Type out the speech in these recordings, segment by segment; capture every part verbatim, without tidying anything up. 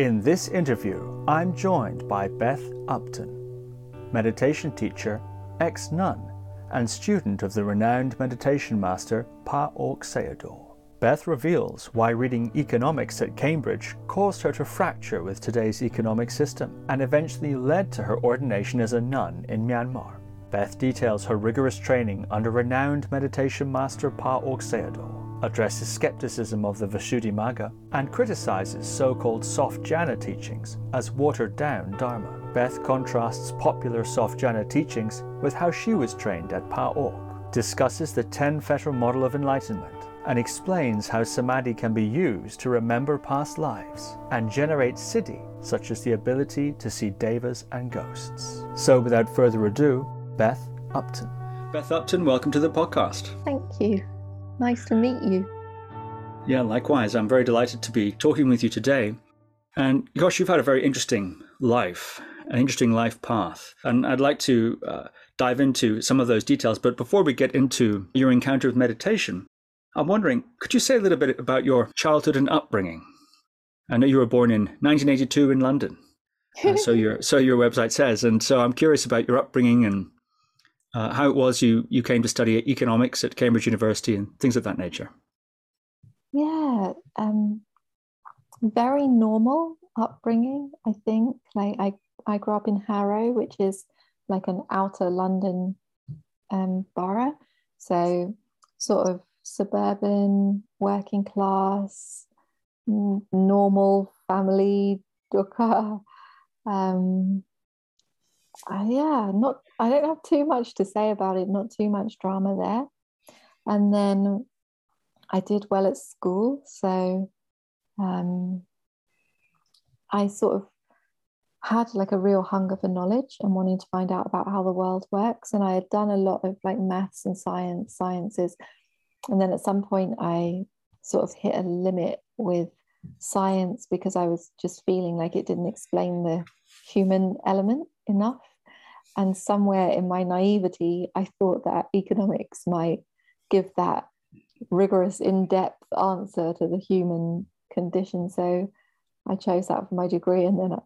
In this interview, I'm joined by Beth Upton, meditation teacher, ex-nun, and student of the renowned meditation master Pa Auk Sayadaw. Beth reveals why reading economics at Cambridge caused her to fracture with today's economic system and eventually led to her ordination as a nun in Myanmar. Beth details her rigorous training under renowned meditation master Pa Auk Sayadaw, addresses skepticism of the Visuddhimagga, and criticizes so-called soft jhana teachings as watered-down Dharma. Beth contrasts popular soft jhana teachings with how she was trained at Pa Auk, discusses the ten-fetter model of enlightenment, and explains how Samadhi can be used to remember past lives and generate Siddhi, such as the ability to see Devas and ghosts. So without further ado, Beth Upton. Beth Upton, welcome to the podcast. Thank you. Nice to meet you. Yeah, likewise. I'm very delighted to be talking with you today. And gosh, you've had a very interesting life, an interesting life path. And I'd like to uh, dive into some of those details. But before we get into your encounter with meditation, I'm wondering, could you say a little bit about your childhood and upbringing? I know you were born in nineteen eighty-two in London, uh, so your so your website says, and so I'm curious about your upbringing and uh, how it was you you came to study economics at Cambridge University and things of that nature. Yeah, um, very normal upbringing, I think. Like I I grew up in Harrow, which is like an outer London um, borough, so sort of suburban, working class, n- normal family, Dukkha. Um, uh, yeah, not. I don't have too much to say about it. Not too much drama there. And then I did well at school, so um, I sort of had like a real hunger for knowledge and wanting to find out about how the world works. And I had done a lot of like maths and science, sciences. And then at some point I sort of hit a limit with science because I was just feeling like it didn't explain the human element enough. And somewhere in my naivety, I thought that economics might give that rigorous, in-depth answer to the human condition. So I chose that for my degree, and then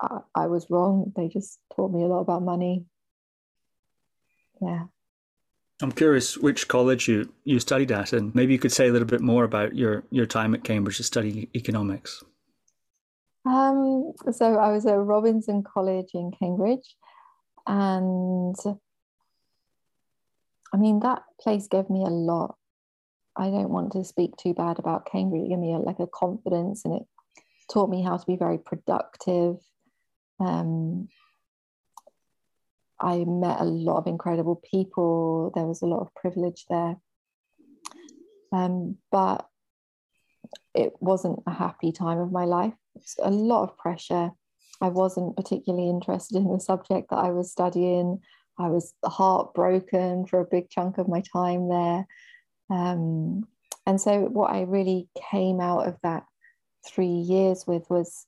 I, I was wrong. They just taught me a lot about money. Yeah. I'm curious which college you, you studied at, and maybe you could say a little bit more about your, your time at Cambridge to study economics. Um, so I was at Robinson College in Cambridge, and I mean, that place gave me a lot. I don't want to speak too bad about Cambridge. It gave me a, like a confidence, and it taught me how to be very productive. Um I met a lot of incredible people. There was a lot of privilege there. Um, but it wasn't a happy time of my life. It's a lot of pressure. I wasn't particularly interested in the subject that I was studying. I was heartbroken for a big chunk of my time there. Um, and so what I really came out of that three years with was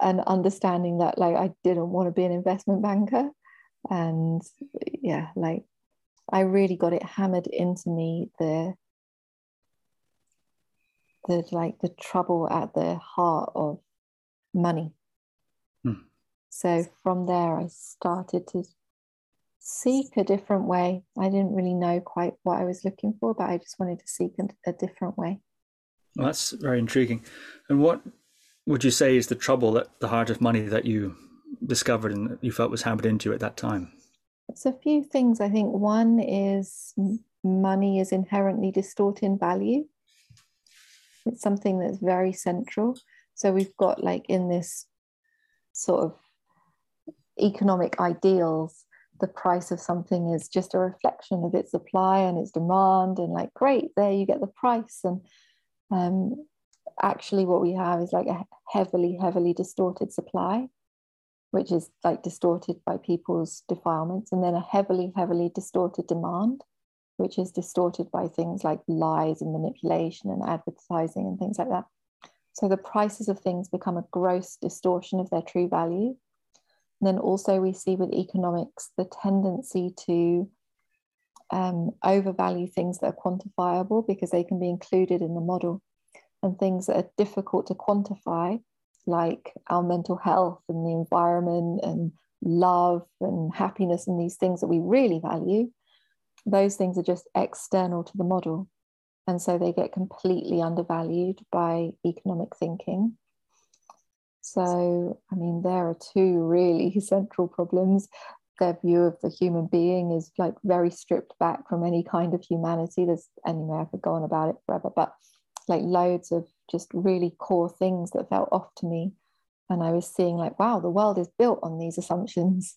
an understanding that like I didn't want to be an investment banker. And yeah, like I really got it hammered into me, the the like the trouble at the heart of money. Mm. So from there, I started to seek a different way. I didn't really know quite what I was looking for, but I just wanted to seek a different way. Well, that's very intriguing. And what would you say is the trouble at the heart of money that you discovered and that you felt was hammered into at that time? It's a few things. I think one is money is inherently distorting value. It's something that's very central. So we've got like in this sort of economic ideals, the price of something is just a reflection of its supply and its demand, and like, great, there you get the price. And um, actually what we have is like a heavily, heavily distorted supply, which is like distorted by people's defilements, and then a heavily, heavily distorted demand, which is distorted by things like lies and manipulation and advertising and things like that. So the prices of things become a gross distortion of their true value. And then also we see with economics the tendency to um, overvalue things that are quantifiable because they can be included in the model, and things that are difficult to quantify like our mental health and the environment and love and happiness and these things that we really value, those things are just external to the model. And so they get completely undervalued by economic thinking. So, I mean, there are two really central problems. Their view of the human being is like very stripped back from any kind of humanity. There's, anyway, I could go on about it forever, but like loads of just really core things that felt off to me. And I was seeing like, wow, the world is built on these assumptions.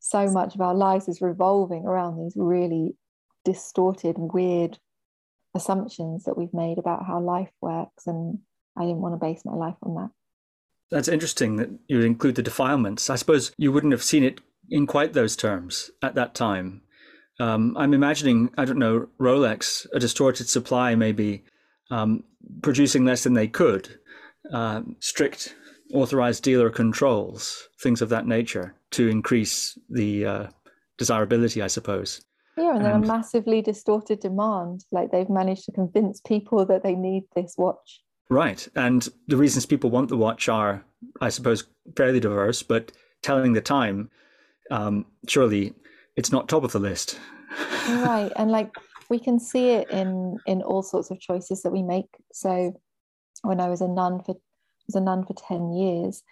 So much of our lives is revolving around these really distorted, weird assumptions that we've made about how life works. And I didn't want to base my life on that. That's interesting that you include the defilements. I suppose you wouldn't have seen it in quite those terms at that time. Um, I'm imagining, I don't know, Rolex, a distorted supply maybe, um, producing less than they could, uh, strict authorized dealer controls, things of that nature to increase the uh, desirability, I suppose. Yeah, and, and there are massively distorted demand. Like they've managed to convince people that they need this watch. Right. And the reasons people want the watch are, I suppose, fairly diverse, but telling the time, um, surely it's not top of the list. Right. And like we can see it in, in all sorts of choices that we make. So when I was a nun for was a nun for ten years,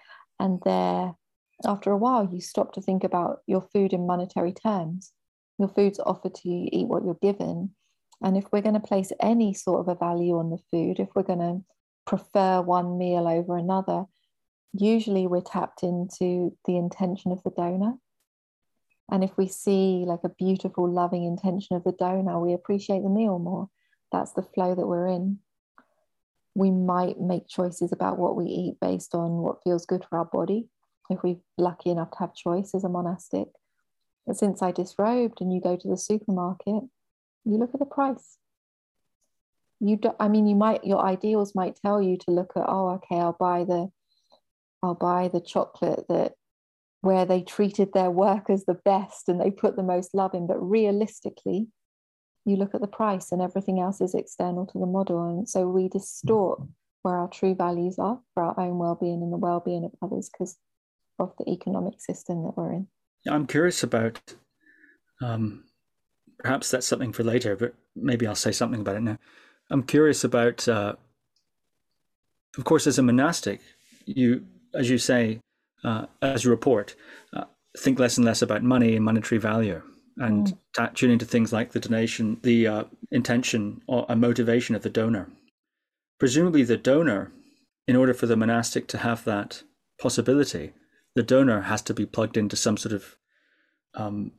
and there, after a while, you stop to think about your food in monetary terms. Your food's offered to you, you eat what you're given. And if we're going to place any sort of a value on the food, if we're going to prefer one meal over another, usually we're tapped into the intention of the donor. And if we see like a beautiful, loving intention of the donor, we appreciate the meal more. That's the flow that we're in. We might make choices about what we eat based on what feels good for our body, if we're lucky enough to have choice as a monastic. But since I disrobed and you go to the supermarket, you look at the price. You do, I mean, you might, your ideals might tell you to look at, oh, okay, I'll buy the, I'll buy the chocolate that where they treated their workers the best and they put the most love in. But realistically, you look at the price and everything else is external to the model. And so we distort where our true values are for our own well-being and the well-being of others because of the economic system that we're in. I'm curious about, um, perhaps that's something for later, but maybe I'll say something about it now. I'm curious about, uh, of course, as a monastic, you, as you say, uh, as you report, uh, think less and less about money and monetary value, and mm. tune into things like the donation, the uh, intention or a motivation of the donor. Presumably the donor, in order for the monastic to have that possibility, the donor has to be plugged into some sort of, um,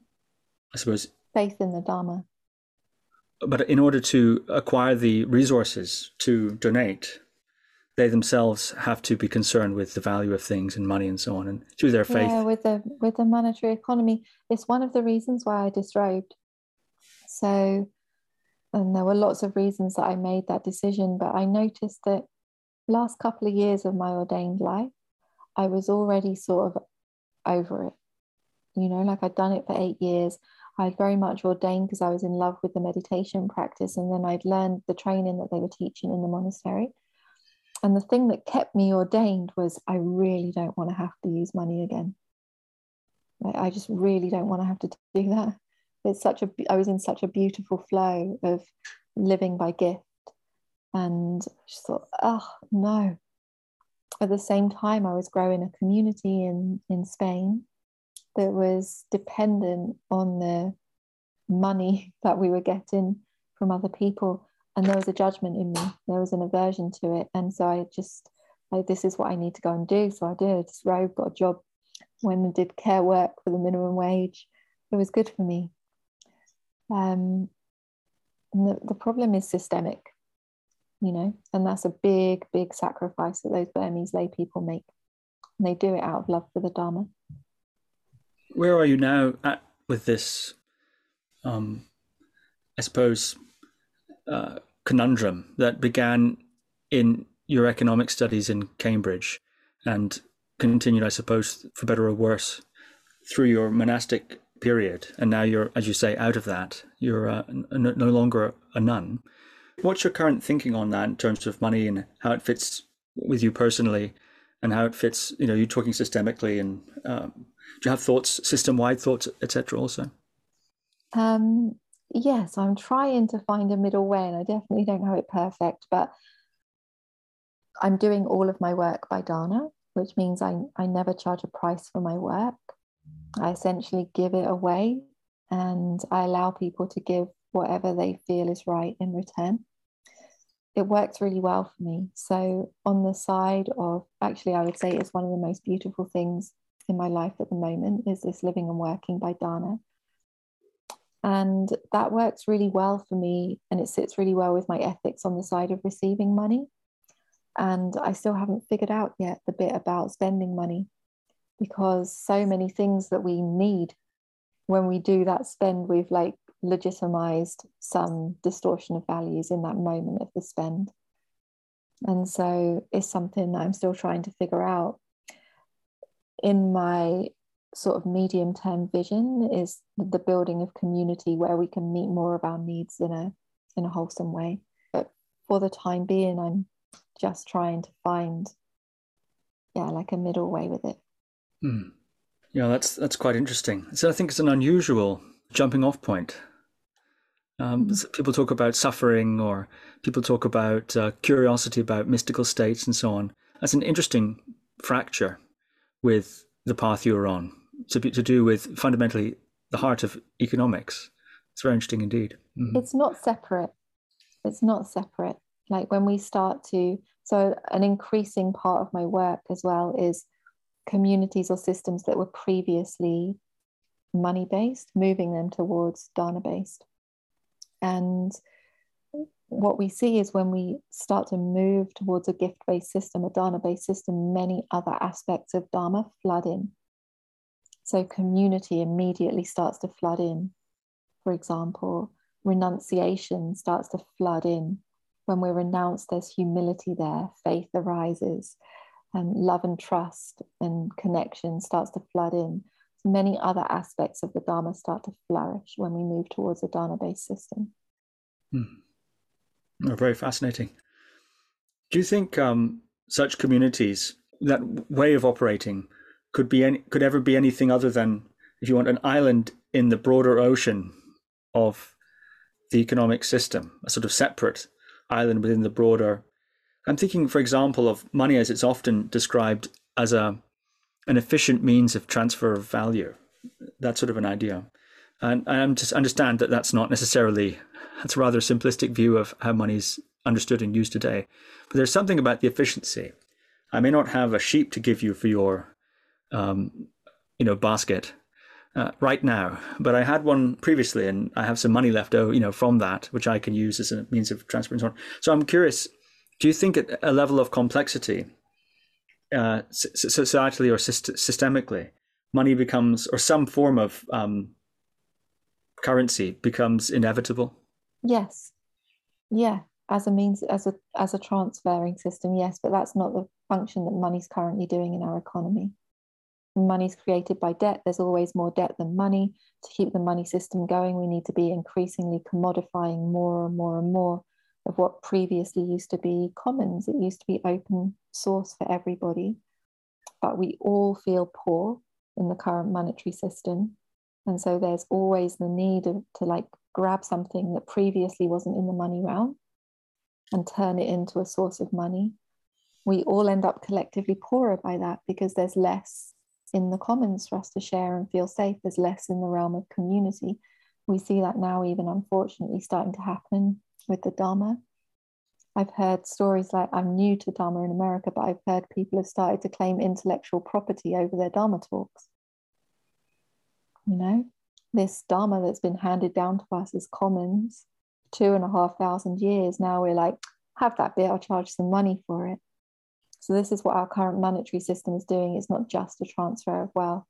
I suppose, faith in the Dharma. But in order to acquire the resources to donate, they themselves have to be concerned with the value of things and money and so on, and through their faith. Yeah, with the, with the monetary economy. It's one of the reasons why I disrobed. So, and there were lots of reasons that I made that decision, but I noticed that last couple of years of my ordained life, I was already sort of over it. You know, like I'd done it for eight years. I'd very much ordained because I was in love with the meditation practice, and then I'd learned the training that they were teaching in the monastery. And the thing that kept me ordained was I really don't want to have to use money again. Like, I just really don't want to have to do that. It's such a, I was in such a beautiful flow of living by gift, and I just thought, oh no. At the same time, I was growing a community in, in Spain that was dependent on the money that we were getting from other people. And there was a judgment in me. There was an aversion to it. And so I just, like, this is what I need to go and do. So I did. I disrobed, got a job, went and did care work for the minimum wage. It was good for me. Um, and the, the problem is systemic, you know, and that's a big, big sacrifice that those Burmese lay people make. And they do it out of love for the Dharma. Where are you now at with this, um, I suppose, uh, conundrum that began in your economic studies in Cambridge and continued, I suppose, for better or worse, through your monastic period? And now you're, as you say, out of that. You're uh, no, no longer a nun. What's your current thinking on that in terms of money and how it fits with you personally and how it fits, you know, you're talking systemically, and um, do you have thoughts, system-wide thoughts, et cetera also? Um, yes, I'm trying to find a middle way, and I definitely don't have it perfect, but I'm doing all of my work by Dana, which means I, I never charge a price for my work. I essentially give it away, and I allow people to give whatever they feel is right in return. It works really well for me. So on the side of, actually, I would say it's one of the most beautiful things in my life at the moment is this living and working by Dana. And that works really well for me, and it sits really well with my ethics on the side of receiving money. And I still haven't figured out yet the bit about spending money, because so many things that we need, when we do that spend, we've like legitimized some distortion of values in that moment of the spend. And so it's something that I'm still trying to figure out. In my sort of medium-term vision is the building of community where we can meet more of our needs in a in a wholesome way. But for the time being, I'm just trying to find, yeah, like a middle way with it. Hmm. Yeah, that's that's quite interesting. So I think it's an unusual jumping off point. Um, mm-hmm. So people talk about suffering, or people talk about uh, curiosity about mystical states and so on. That's an interesting fracture with the path you're on, to, be, to do with fundamentally the heart of economics. It's very interesting indeed. Mm-hmm. It's not separate. It's not separate. Like when we start to, so an increasing part of my work as well is communities or systems that were previously money-based, moving them towards Dharma-based. And what we see is when we start to move towards a gift-based system, a Dharma-based system, many other aspects of Dharma flood in. So community immediately starts to flood in. For example, renunciation starts to flood in. When we renounce, there's humility there, faith arises, and love and trust and connection starts to flood in. So many other aspects of the Dharma start to flourish when we move towards a Dharma-based system. Hmm. Oh, very fascinating. Do you think um, such communities, that way of operating, could be any, could ever be anything other than, if you want, an island in the broader ocean of the economic system, a sort of separate island within the broader? I'm thinking, for example, of money as it's often described as a an efficient means of transfer of value, that sort of an idea. And I just understand that that's not necessarily, that's a rather simplistic view of how money's understood and used today. But there's something about the efficiency. I may not have a sheep to give you for your, um, you know, basket uh, right now, but I had one previously, and I have some money left over, you know, from that, which I can use as a means of transfer and so on. So I'm curious, do you think at a level of complexity, uh, societally or syst- systemically, money becomes, or some form of um, currency becomes inevitable? Yes. Yeah. As a means, as a as a transferring system, yes. But that's not the function that money's currently doing in our economy. Money's created by debt. There's always more debt than money. To keep the money system going, we need to be increasingly commodifying more and more and more of what previously used to be commons. It used to be open source for everybody, but we all feel poor in the current monetary system. And so there's always the need of, to like grab something that previously wasn't in the money realm and turn it into a source of money. We all end up collectively poorer by that, because there's less in the commons for us to share and feel safe. There's less in the realm of community. We see that now, even unfortunately, starting to happen with the Dharma. I've heard stories like, I'm new to Dharma in America, but I've heard people have started to claim intellectual property over their Dharma talks. You know, this Dharma that's been handed down to us as commons, two and a half thousand years, now we're like, have that bit, I'll charge some money for it. So this is what our current monetary system is doing. It's not just a transfer of wealth.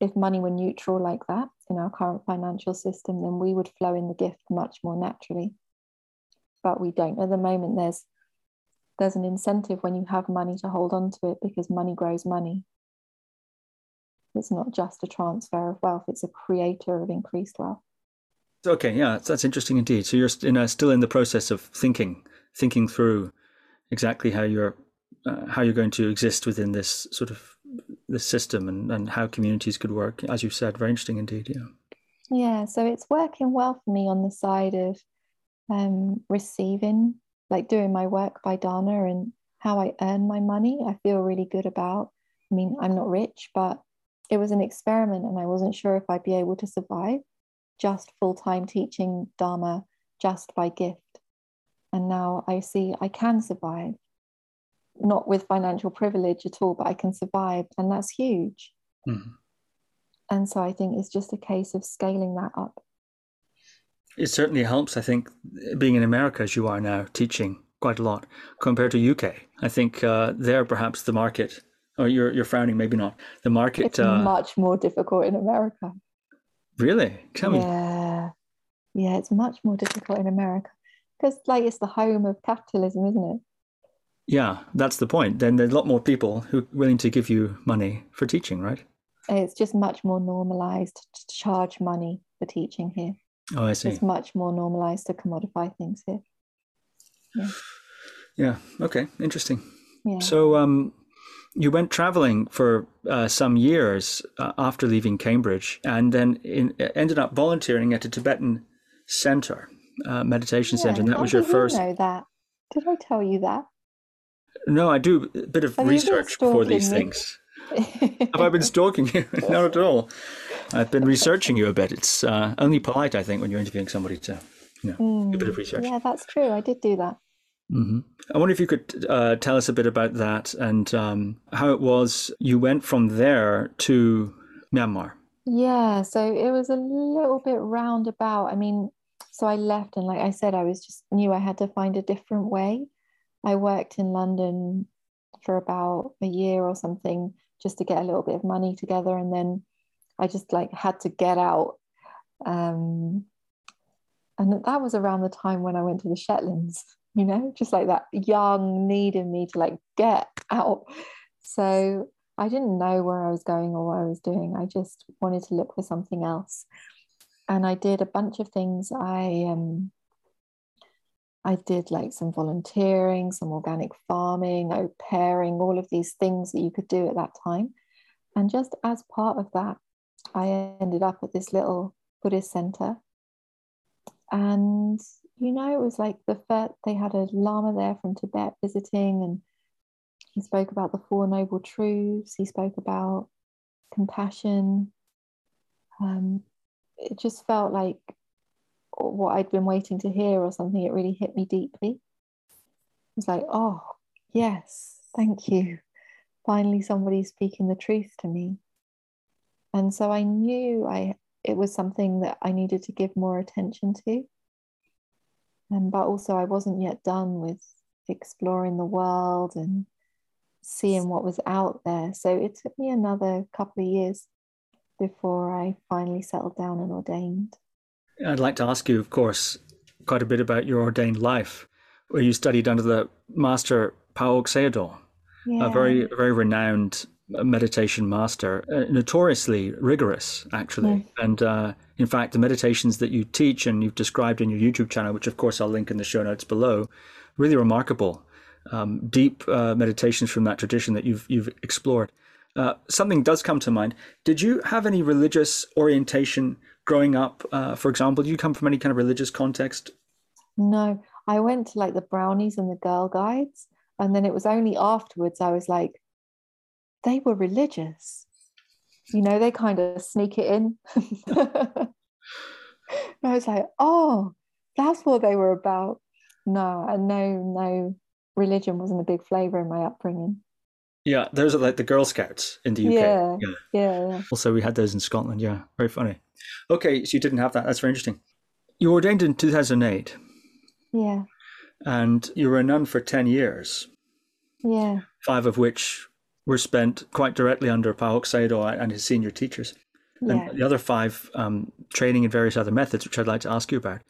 If money were neutral like that in our current financial system, then we would flow in the gift much more naturally. But we don't. At the moment, there's there's an incentive when you have money to hold on to it, because money grows money. It's not just a transfer of wealth, it's a creator of increased wealth. Okay, yeah, that's interesting indeed. So you're in a, still in the process of thinking, thinking through exactly how you're uh, how you're going to exist within this sort of this system, and, and how communities could work, as you said. Very interesting indeed. Yeah. Yeah, so it's working well for me on the side of um, receiving, like doing my work by Dana and how I earn my money. I feel really good about, I mean, I'm not rich, but it was an experiment and I wasn't sure if I'd be able to survive just full-time teaching Dharma just by gift. And now I see I can survive, not with financial privilege at all, but I can survive, and that's huge. Mm-hmm. And so I think it's just a case of scaling that up. It certainly helps, I think, being in America as you are now, teaching quite a lot compared to U K. I think uh, there perhaps the market, or you're, you're frowning, maybe not. The market... It's uh, much more difficult in America. Really? Tell me. Yeah. Yeah, it's much more difficult in America because, like, it's the home of capitalism, isn't it? Yeah, that's the point. Then there's a lot more people who are willing to give you money for teaching, right? It's just much more normalized to charge money for teaching here. Oh, I see. It's much more normalized to commodify things here. Yeah. Yeah. Okay. Interesting. Yeah. So um, you went traveling for uh, some years uh, after leaving Cambridge, and then in, ended up volunteering at a Tibetan center, uh, meditation yeah, center. And that was your first. Did you know that? Did I tell you that? No, I do a bit of Have research before these me? things. Have I been stalking you? Not at all. I've been researching you a bit. It's uh, only polite, I think, when you're interviewing somebody to, you know, mm, do a bit of research. Yeah, that's true. I did do that. Mm-hmm. I wonder if you could uh, tell us a bit about that and um, how it was you went from there to Myanmar. Yeah, so it was a little bit roundabout. I mean, so I left, and like I said, I was just knew I had to find a different way. I worked in London for about a year or something, just to get a little bit of money together. And then I just like had to get out. Um, and that was around the time when I went to the Shetlands, you know, just like that young need in me to like get out. So I didn't know where I was going or what I was doing. I just wanted to look for something else. And I did a bunch of things. I, um, I did like some volunteering, some organic farming, au pairing, all of these things that you could do at that time. And just as part of that, I ended up at this little Buddhist center. And, you know, it was like the first, they had a Lama there from Tibet visiting, and he spoke about the Four Noble Truths. He spoke about compassion. Um, it just felt like what I'd been waiting to hear or something. It really hit me deeply. I was like, oh, yes, thank you. Finally, somebody's speaking the truth to me. And so I knew I it was something that I needed to give more attention to. And, but also I wasn't yet done with exploring the world and seeing what was out there. So it took me another couple of years before I finally settled down and ordained. I'd like to ask you, of course, quite a bit about your ordained life, where you studied under the master Pa Auk Sayadaw, yeah. a very, very renowned meditation master, notoriously rigorous, actually. Yeah. And uh, in fact, the meditations that you teach and you've described in your YouTube channel, which of course I'll link in the show notes below, really remarkable, um, deep uh, meditations from that tradition that you've you've explored. Uh, something does come to mind. Did you have any religious orientation growing up, uh, for example? Did you come from any kind of religious context? No, I went to like the brownies and the girl guides. And then it was only afterwards I was like, they were religious. You know, they kind of sneak it in. And I was like, oh, that's what they were about. No, and no, no, religion wasn't a big flavor in my upbringing. Yeah, those are like the Girl Scouts in the U K. Yeah, yeah, yeah. Also, we had those in Scotland. Yeah, very funny. Okay, so you didn't have that. That's very interesting. You ordained in two thousand eight. Yeah. And you were a nun for ten years. Yeah. Five of which were spent quite directly under Pa Auk Sayadaw and his senior teachers. Yeah. And the other five um, training in various other methods, which I'd like to ask you about.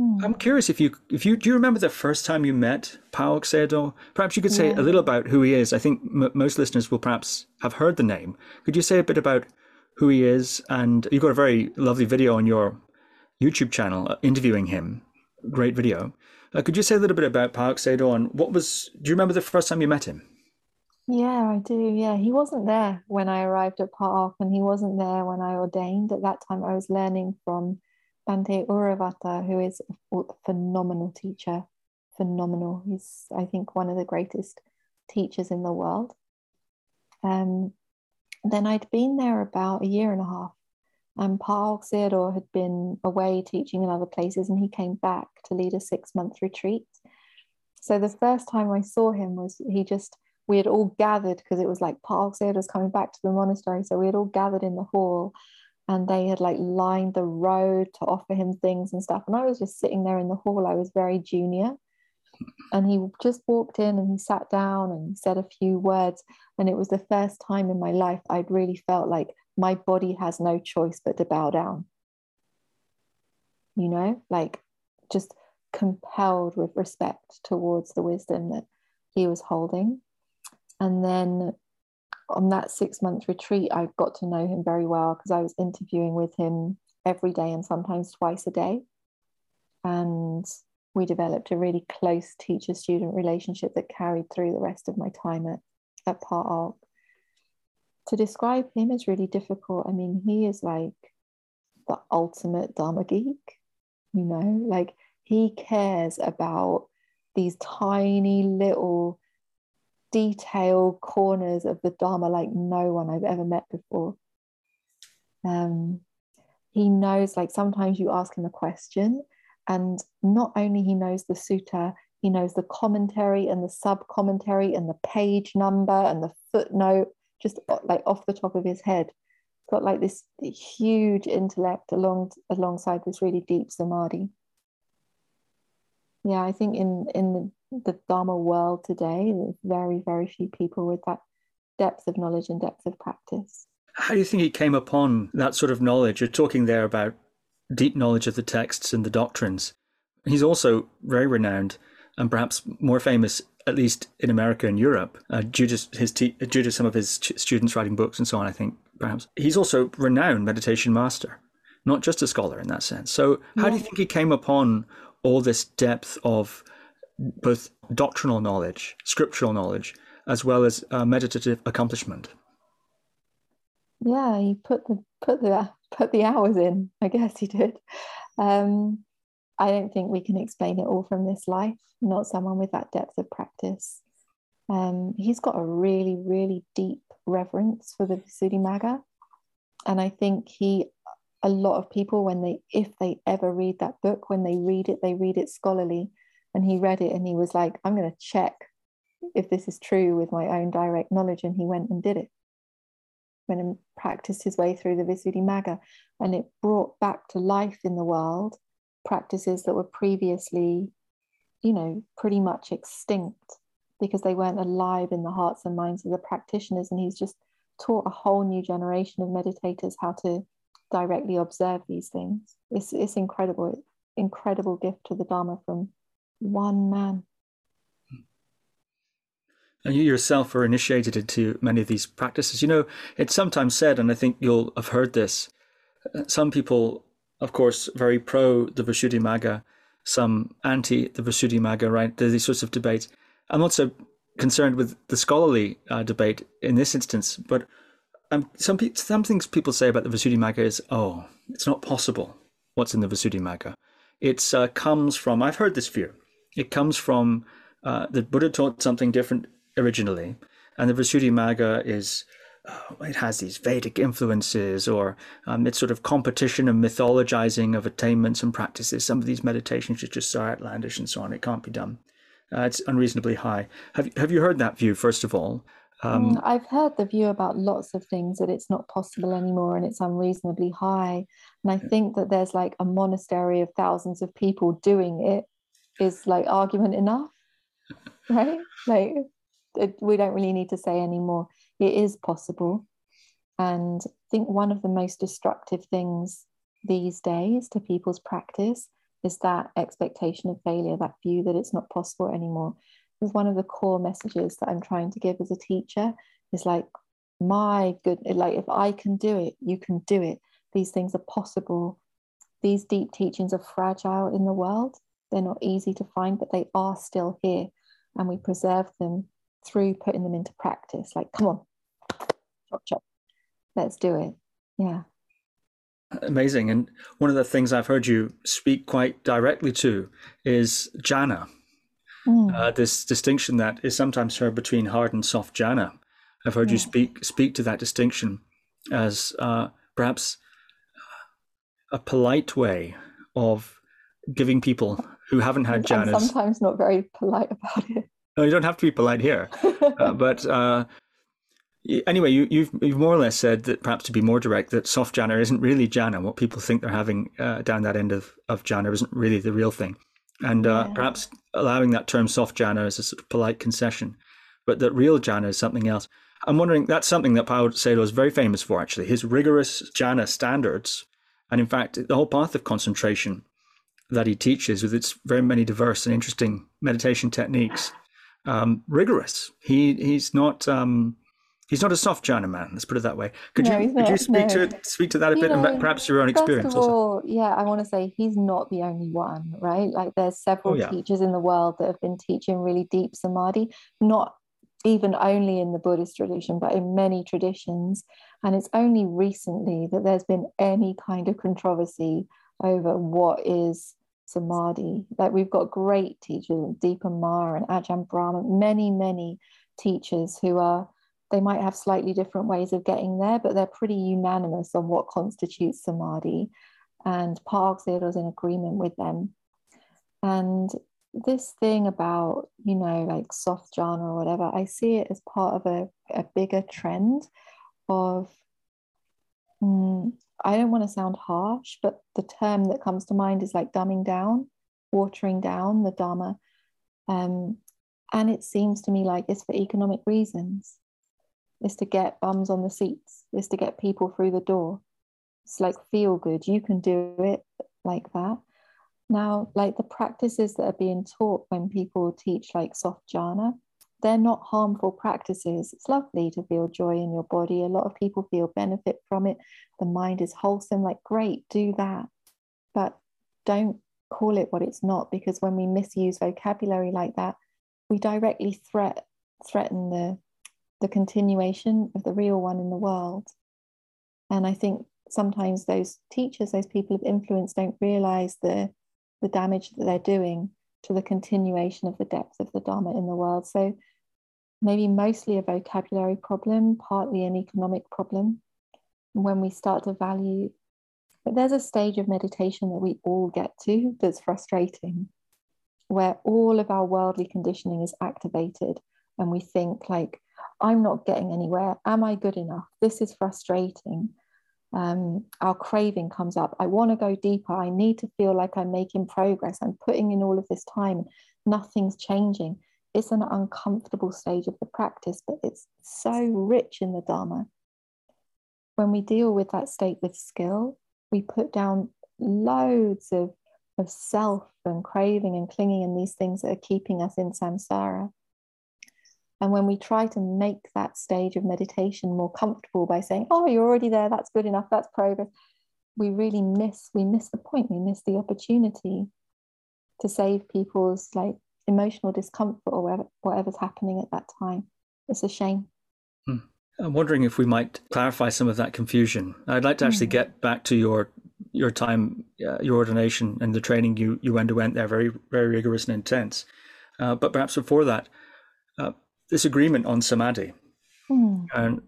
Mm. I'm curious if you, if you, do you remember the first time you met Pa Auk Sayadaw? Perhaps you could say yeah. a little about who he is. I think m- most listeners will perhaps have heard the name. Could you say a bit about who he is? And you've got a very lovely video on your YouTube channel interviewing him. Great video. Uh, could you say a little bit about Pa Auk Sayadaw and what was, do you remember the first time you met him? Yeah, I do. Yeah, he wasn't there when I arrived at Pa Auk, and he wasn't there when I ordained. At that time, I was learning from Bhante Uravata, who is a phenomenal teacher. Phenomenal. He's, I think, one of the greatest teachers in the world. Um, then I'd been there about a year and a half, and Pa Auk Sayadaw had been away teaching in other places, and he came back to lead a six-month retreat. So the first time I saw him was he just. We had all gathered because it was like Pa Auk Sayadaw was coming back to the monastery. So we had all gathered in the hall, and they had like lined the road to offer him things and stuff. And I was just sitting there in the hall. I was very junior, and he just walked in and he sat down and he said a few words. And it was the first time in my life I'd really felt like my body has no choice but to bow down. You know, like just compelled with respect towards the wisdom that he was holding. And then on that six-month retreat, I got to know him very well because I was interviewing with him every day and sometimes twice a day. And we developed a really close teacher-student relationship that carried through the rest of my time at, at Pa Auk. To describe him is really difficult. I mean, he is like the ultimate Dharma geek, you know? Like, he cares about these tiny little detailed corners of the Dharma like no one I've ever met before. Um, he knows, like, sometimes you ask him a question, and not only he knows the sutta, he knows the commentary and the sub-commentary and the page number and the footnote, just like off the top of his head. Got like this huge intellect along alongside this really deep samadhi. Yeah, I think in in the the Dharma world today, there's very, very few people with that depth of knowledge and depth of practice. How do you think he came upon that sort of knowledge? You're talking there about deep knowledge of the texts and the doctrines. He's also very renowned and perhaps more famous, at least in America and Europe, uh, due, to his te- due to some of his ch- students writing books and so on, I think, perhaps. He's also a renowned meditation master, not just a scholar in that sense. So how yeah. do you think he came upon all this depth of both doctrinal knowledge, scriptural knowledge, as well as uh, meditative accomplishment? Yeah, he put the put the put the hours in. I guess he did. Um, I don't think we can explain it all from this life. Not someone with that depth of practice. Um, he's got a really, really deep reverence for the Visuddhimagga, and I think he. A lot of people, when they, if they ever read that book, when they read it, they read it scholarly. And he read it and he was like, I'm going to check if this is true with my own direct knowledge. And he went and did it. Went and practiced his way through the Visuddhimagga. And it brought back to life in the world practices that were previously, you know, pretty much extinct because they weren't alive in the hearts and minds of the practitioners. And he's just taught a whole new generation of meditators how to directly observe these things. It's, it's incredible, incredible gift to the Dharma from one man. And you yourself are initiated into many of these practices. You know, it's sometimes said, and I think you'll have heard this, some people, of course, very pro the Visuddhimagga, some anti the Visuddhimagga, right? There's these sorts of debates. I'm also concerned with the scholarly uh, debate in this instance, but um, some, pe- some things people say about the Visuddhimagga is, oh, it's not possible what's in the Visuddhimagga. It uh, comes from, I've heard this view, it comes from uh, the Buddha taught something different originally, and the Visuddhimagga is uh, it has these Vedic influences, or um, it's sort of competition and mythologizing of attainments and practices. Some of these meditations are just so outlandish and so on; it can't be done. Uh, it's unreasonably high. Have Have you heard that view? First of all, um, mm, I've heard the view about lots of things that it's not possible anymore and it's unreasonably high. And I think that there's like a monastery of thousands of people doing it. Is like argument enough, right? Like it, we don't really need to say anymore. It is possible. And I think one of the most destructive things these days to people's practice is that expectation of failure, that view that it's not possible anymore. It's one of the core messages that I'm trying to give as a teacher is like, my good, like if I can do it, you can do it. These things are possible. These deep teachings are fragile in the world. They're not easy to find, but they are still here, and we preserve them through putting them into practice. Like, come on, chop, chop, let's do it. Yeah. Amazing. And one of the things I've heard you speak quite directly to is jhana. Mm. Uh, this distinction that is sometimes heard between hard and soft jhana. I've heard yeah. you speak speak to that distinction as uh, perhaps a polite way of giving people who haven't had jhanas. I'm sometimes not very polite about it. No, you don't have to be polite here. uh, but uh, anyway, you, you've, you've more or less said that, perhaps to be more direct, that soft jhana isn't really jhana. What people think they're having uh, down that end of, of jhana isn't really the real thing. And uh, yeah. perhaps allowing that term soft jhana as a sort of polite concession, but that real jhana is something else. I'm wondering, that's something that Pa Auk Sayadaw is very famous for, actually, his rigorous jhana standards. And in fact, the whole path of concentration that he teaches, with its very many diverse and interesting meditation techniques, um, rigorous. He he's not um, he's not a soft jhana man. Let's put it that way. Could no, you could you speak no. to speak to that a you bit, know, and perhaps your own first experience? Of all, also? Yeah, I want to say he's not the only one, right? Like, there's several oh, yeah. teachers in the world that have been teaching really deep samadhi, not even only in the Buddhist tradition, but in many traditions. And it's only recently that there's been any kind of controversy over what is samadhi. Like, we've got great teachers, Deepa Ma and Ajahn Brahma, many, many teachers who are, they might have slightly different ways of getting there, but they're pretty unanimous on what constitutes samadhi. And Pa Auk Sayadaw is in agreement with them. And this thing about, you know, like soft jhana or whatever, I see it as part of a, a bigger trend of, mm, I don't want to sound harsh, but the term that comes to mind is like dumbing down, watering down the Dharma. Um, and it seems to me like it's for economic reasons. It's to get bums on the seats. It's to get people through the door. It's like, feel good. You can do it like that. Now, like, the practices that are being taught when people teach like soft jhana, they're not harmful practices. It's lovely to feel joy in your body. A lot of people feel benefit from it. The mind is wholesome, like, great, do that. But don't call it what it's not, because when we misuse vocabulary like that, we directly threat, threaten the, the continuation of the real one in the world. And I think sometimes those teachers, those people of influence, don't realize the, the damage that they're doing to the continuation of the depth of the Dharma in the world. So maybe mostly a vocabulary problem, partly an economic problem, when we start to value. But there's a stage of meditation that we all get to that's frustrating, where all of our worldly conditioning is activated and we think like, I'm not getting anywhere. Am I good enough? This is frustrating. Um, our craving comes up. I want to go deeper. I need to feel like I'm making progress. I'm putting in all of this time. Nothing's changing. It's an uncomfortable stage of the practice, but it's so rich in the Dharma. When we deal with that state with skill, we put down loads of, of self and craving and clinging and these things that are keeping us in samsara. And when we try to make that stage of meditation more comfortable by saying, oh, you're already there, that's good enough, that's progress, we really miss, we miss the point, we miss the opportunity to save people's like emotional discomfort or whatever, whatever's happening at that time. It's a shame. Hmm. I'm wondering if we might clarify some of that confusion. I'd like to actually mm-hmm. get back to your your time, uh, your ordination and the training you, you underwent there, very, very rigorous and intense. Uh, but perhaps before that, uh, this agreement on samadhi, mm. and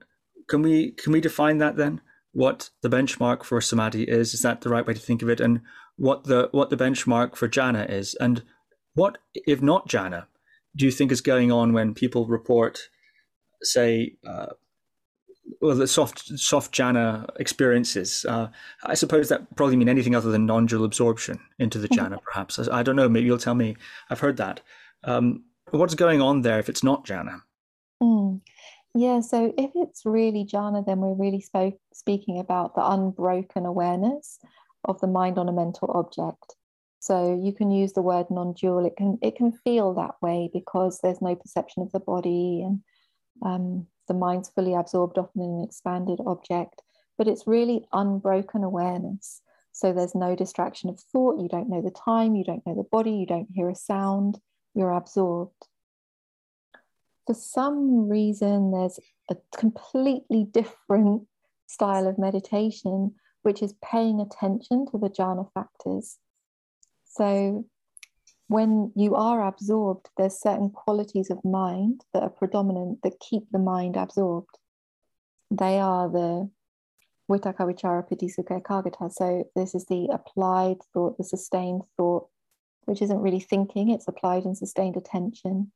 can we can we define that then? What the benchmark for samadhi is? Is that the right way to think of it? And what the what the benchmark for jhana is? And what, if not jhana, do you think is going on when people report, say, uh, well, the soft soft jhana experiences? Uh, I suppose that probably mean anything other than non-dual absorption into the jhana, perhaps. I, I don't know. Maybe you'll tell me. I've heard that. Um, What's going on there if it's not jhana? Mm. Yeah, so if it's really jhana, then we're really spoke, speaking about the unbroken awareness of the mind on a mental object. So you can use the word non-dual. It can it can feel that way because there's no perception of the body and um, the mind's fully absorbed, often in an expanded object. But it's really unbroken awareness. So there's no distraction of thought. You don't know the time. You don't know the body. You don't hear a sound. You're absorbed. for some reason, there's a completely different style of meditation, which is paying attention to the jhana factors. So when you are absorbed, there's certain qualities of mind that are predominant that keep the mind absorbed. They are the Vitakka, Vicara, Piti, Sukha, Kaggata. So this is the applied thought, the sustained thought, which isn't really thinking, it's applied and sustained attention.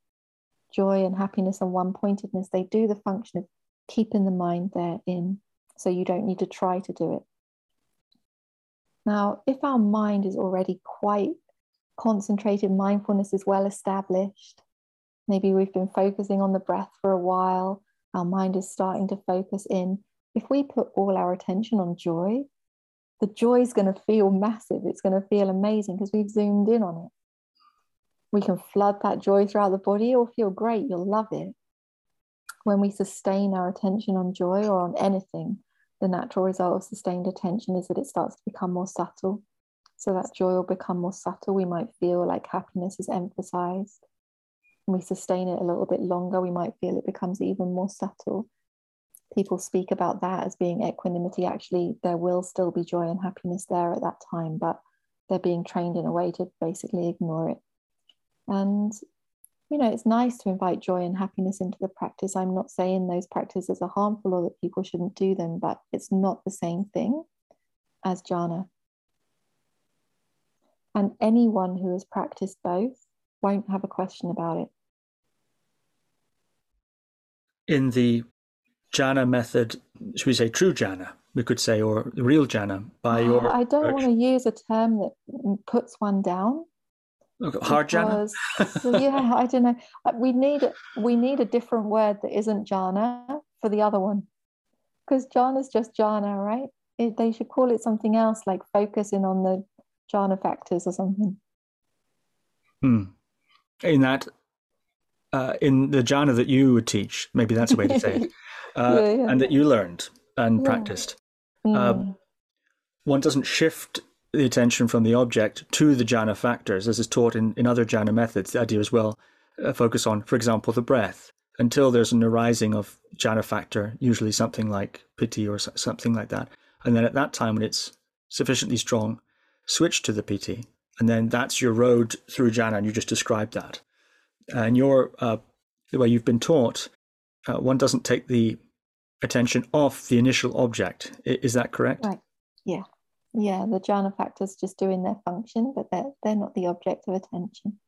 Joy and happiness and one-pointedness, they do the function of keeping the mind therein, so you don't need to try to do it. Now, if our mind is already quite concentrated, mindfulness is well established, maybe we've been focusing on the breath for a while, our mind is starting to focus in. If we put all our attention on joy, the joy is going to feel massive. It's going to feel amazing because we've zoomed in on it. We can flood that joy throughout the body. It'll feel great. You'll love it. When we sustain our attention on joy or on anything, the natural result of sustained attention is that it starts to become more subtle. So that joy will become more subtle. We might feel like happiness is emphasized. When we sustain it a little bit longer, we might feel it becomes even more subtle. People speak about that as being equanimity. Actually, there will still be joy and happiness there at that time, but they're being trained in a way to basically ignore it. And, you know, it's nice to invite joy and happiness into the practice. I'm not saying those practices are harmful or that people shouldn't do them, but it's not the same thing as jhana. And anyone who has practiced both won't have a question about it. In the jhana method, should we say true jhana, we could say, or real jhana, by your I don't approach. want to use a term that puts one down. Hard jhana? So yeah, I don't know. We need, we need a different word that isn't jhana for the other one. Because jhana is just jhana, right? It, they should call it something else, like focusing on the jhana factors or something. Hmm. In that, uh, in the jhana that you would teach, maybe that's a way to say it. Uh, yeah, yeah. And that you learned and yeah. practiced. Mm. Um, one doesn't shift the attention from the object to the jhana factors, as is taught in, in other jhana methods. The idea is, well, uh, focus on, for example, the breath, until there's an arising of jhana factor, usually something like piti or so, something like that. And then at that time, when it's sufficiently strong, switch to the piti. And then that's your road through jhana, and you just described that. And your, uh, the way you've been taught, uh, one doesn't take the attention off the initial object. Is that correct? Right. Yeah. Yeah. The jhana factors just doing their function, but they're, they're not the object of attention.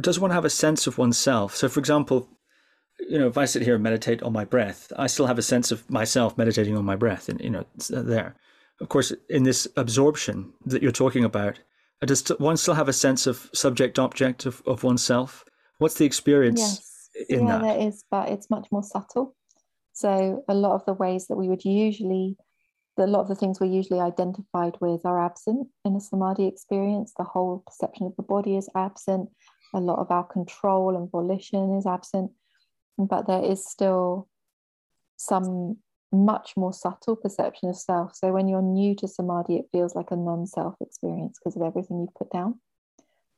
Does one have a sense of oneself? So, for example, you know, if I sit here and meditate on my breath, I still have a sense of myself meditating on my breath. And, you know, it's there. Of course, in this absorption that you're talking about, does one still have a sense of subject object of, of oneself? What's the experience yes. in yeah, that? Yeah, there is, but it's much more subtle. So a lot of the ways that we would usually, a lot of the things we're usually identified with are absent in a samadhi experience. The whole perception of the body is absent. A lot of our control and volition is absent. But there is still some much more subtle perception of self. So when you're new to samadhi, it feels like a non-self experience because of everything you've put down.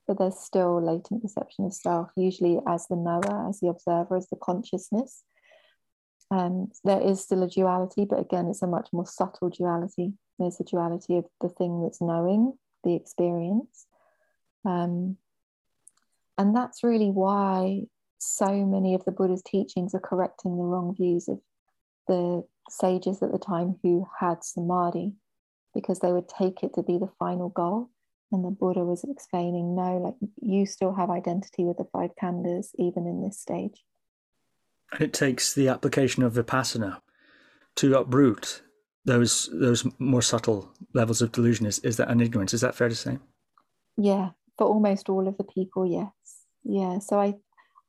But there's still latent perception of self, usually as the knower, as the observer, as the consciousness. Um, there is still a duality, but again, it's a much more subtle duality. There's the duality of the thing that's knowing, the experience. Um, and that's really why so many of the Buddha's teachings are correcting the wrong views of the sages at the time who had samadhi, because they would take it to be the final goal. And the Buddha was explaining, no, like you still have identity with the five khandhas, even in this stage. It takes the application of vipassana to uproot those those more subtle levels of delusion. Is, is that an ignorance? Is that fair to say? Yeah, for almost all of the people, yes. Yeah, so I,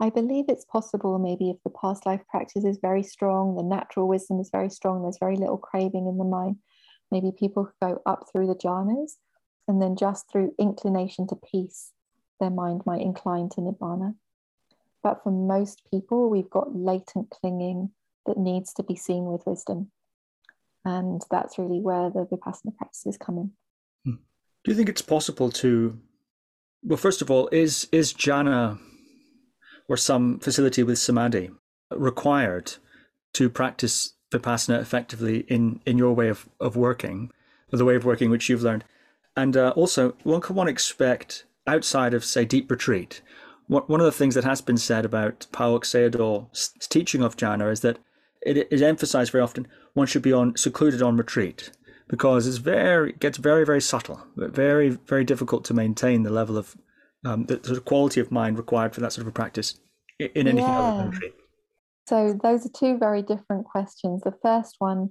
I believe it's possible maybe if the past life practice is very strong, the natural wisdom is very strong, there's very little craving in the mind. Maybe people go up through the jhanas and then just through inclination to peace, their mind might incline to nibbana. But for most people, we've got latent clinging that needs to be seen with wisdom. And that's really where the Vipassana practices come in. Do you think it's possible to, well, first of all, is, is jhana, or some facility with samadhi required to practice Vipassana effectively in, in your way of, of working, or the way of working which you've learned. And uh, also, one can one expect outside of, say, deep retreat, what, one of the things that has been said about Pa Auk Sayadaw's teaching of jhana is that it is emphasized very often one should be on secluded on retreat, because it's very, it gets very, very subtle, very, very difficult to maintain the level of um, the sort of quality of mind required for that sort of a practice in anything yeah. other than retreat. So those are two very different questions. The first one,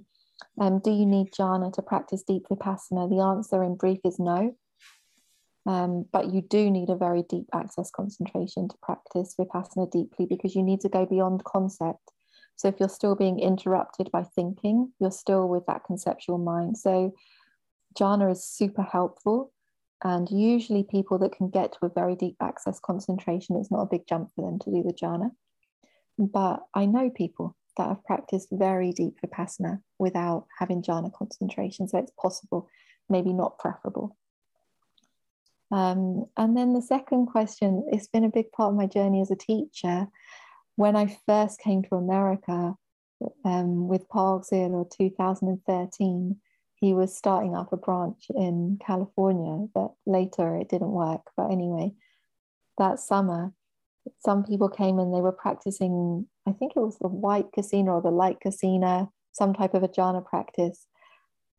um, do you need jhana to practice deep vipassana? The answer in brief is no. Um, but you do need a very deep access concentration to practice vipassana deeply, because you need to go beyond concept. So if you're still being interrupted by thinking, you're still with that conceptual mind. So jhana is super helpful. And usually people that can get to a very deep access concentration, it's not a big jump for them to do the jhana. But I know people that have practiced very deep vipassana without having jhana concentration. So it's possible, maybe not preferable. Um, and then the second question, it's been a big part of my journey as a teacher. When I first came to America um, with Pa Auk Sayadaw in two thousand thirteen, he was starting up a branch in California, but later it didn't work. But anyway, that summer, some people came and they were practicing, I think it was the white Kasina or the light Kasina, some type of a jhana practice,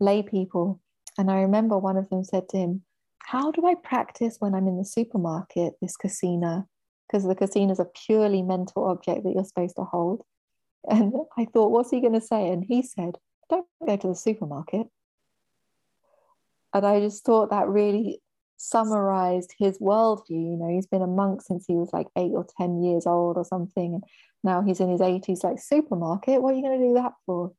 lay people. And I remember one of them said to him, "How do I practice when I'm in the supermarket, this Kasina?" Because the Kasina is a purely mental object that you're supposed to hold. And I thought, what's he going to say? And he said, "Don't go to the supermarket." And I just thought that really summarized his worldview. You know, he's been a monk since he was like eight or ten years old or something. And now he's in his eighties, like, supermarket, what are you going to do that for?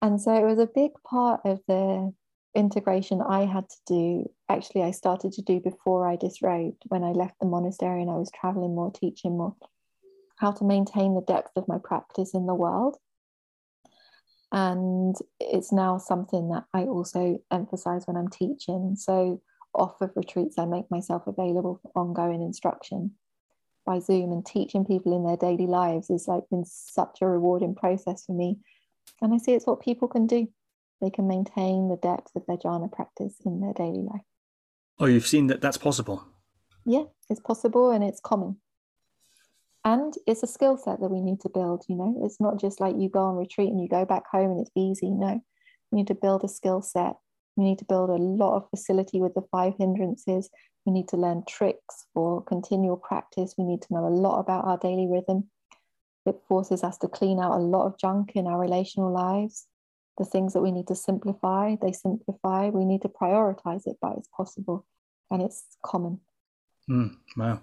And so it was a big part of the integration I had to do. Actually, I started to do before I disrobed, when I left the monastery and I was traveling more, teaching more, how to maintain the depth of my practice in the world. And it's now something that I also emphasize when I'm teaching. So off of retreats, I make myself available for ongoing instruction by Zoom, and teaching people in their daily lives is like been such a rewarding process for me. And I see it's what people can do. They can maintain the depth of their jhana practice in their daily life. Oh, you've seen that that's possible? Yeah, it's possible and it's common. And it's a skill set that we need to build, you know. It's not just like you go on retreat and you go back home and it's easy. No, you need to build a skill set. You need to build a lot of facility with the five hindrances. We need to learn tricks for continual practice. We need to know a lot about our daily rhythm. It forces us to clean out a lot of junk in our relational lives. The things that we need to simplify, they simplify. We need to prioritize it, but it's possible and it's common. Mm, wow.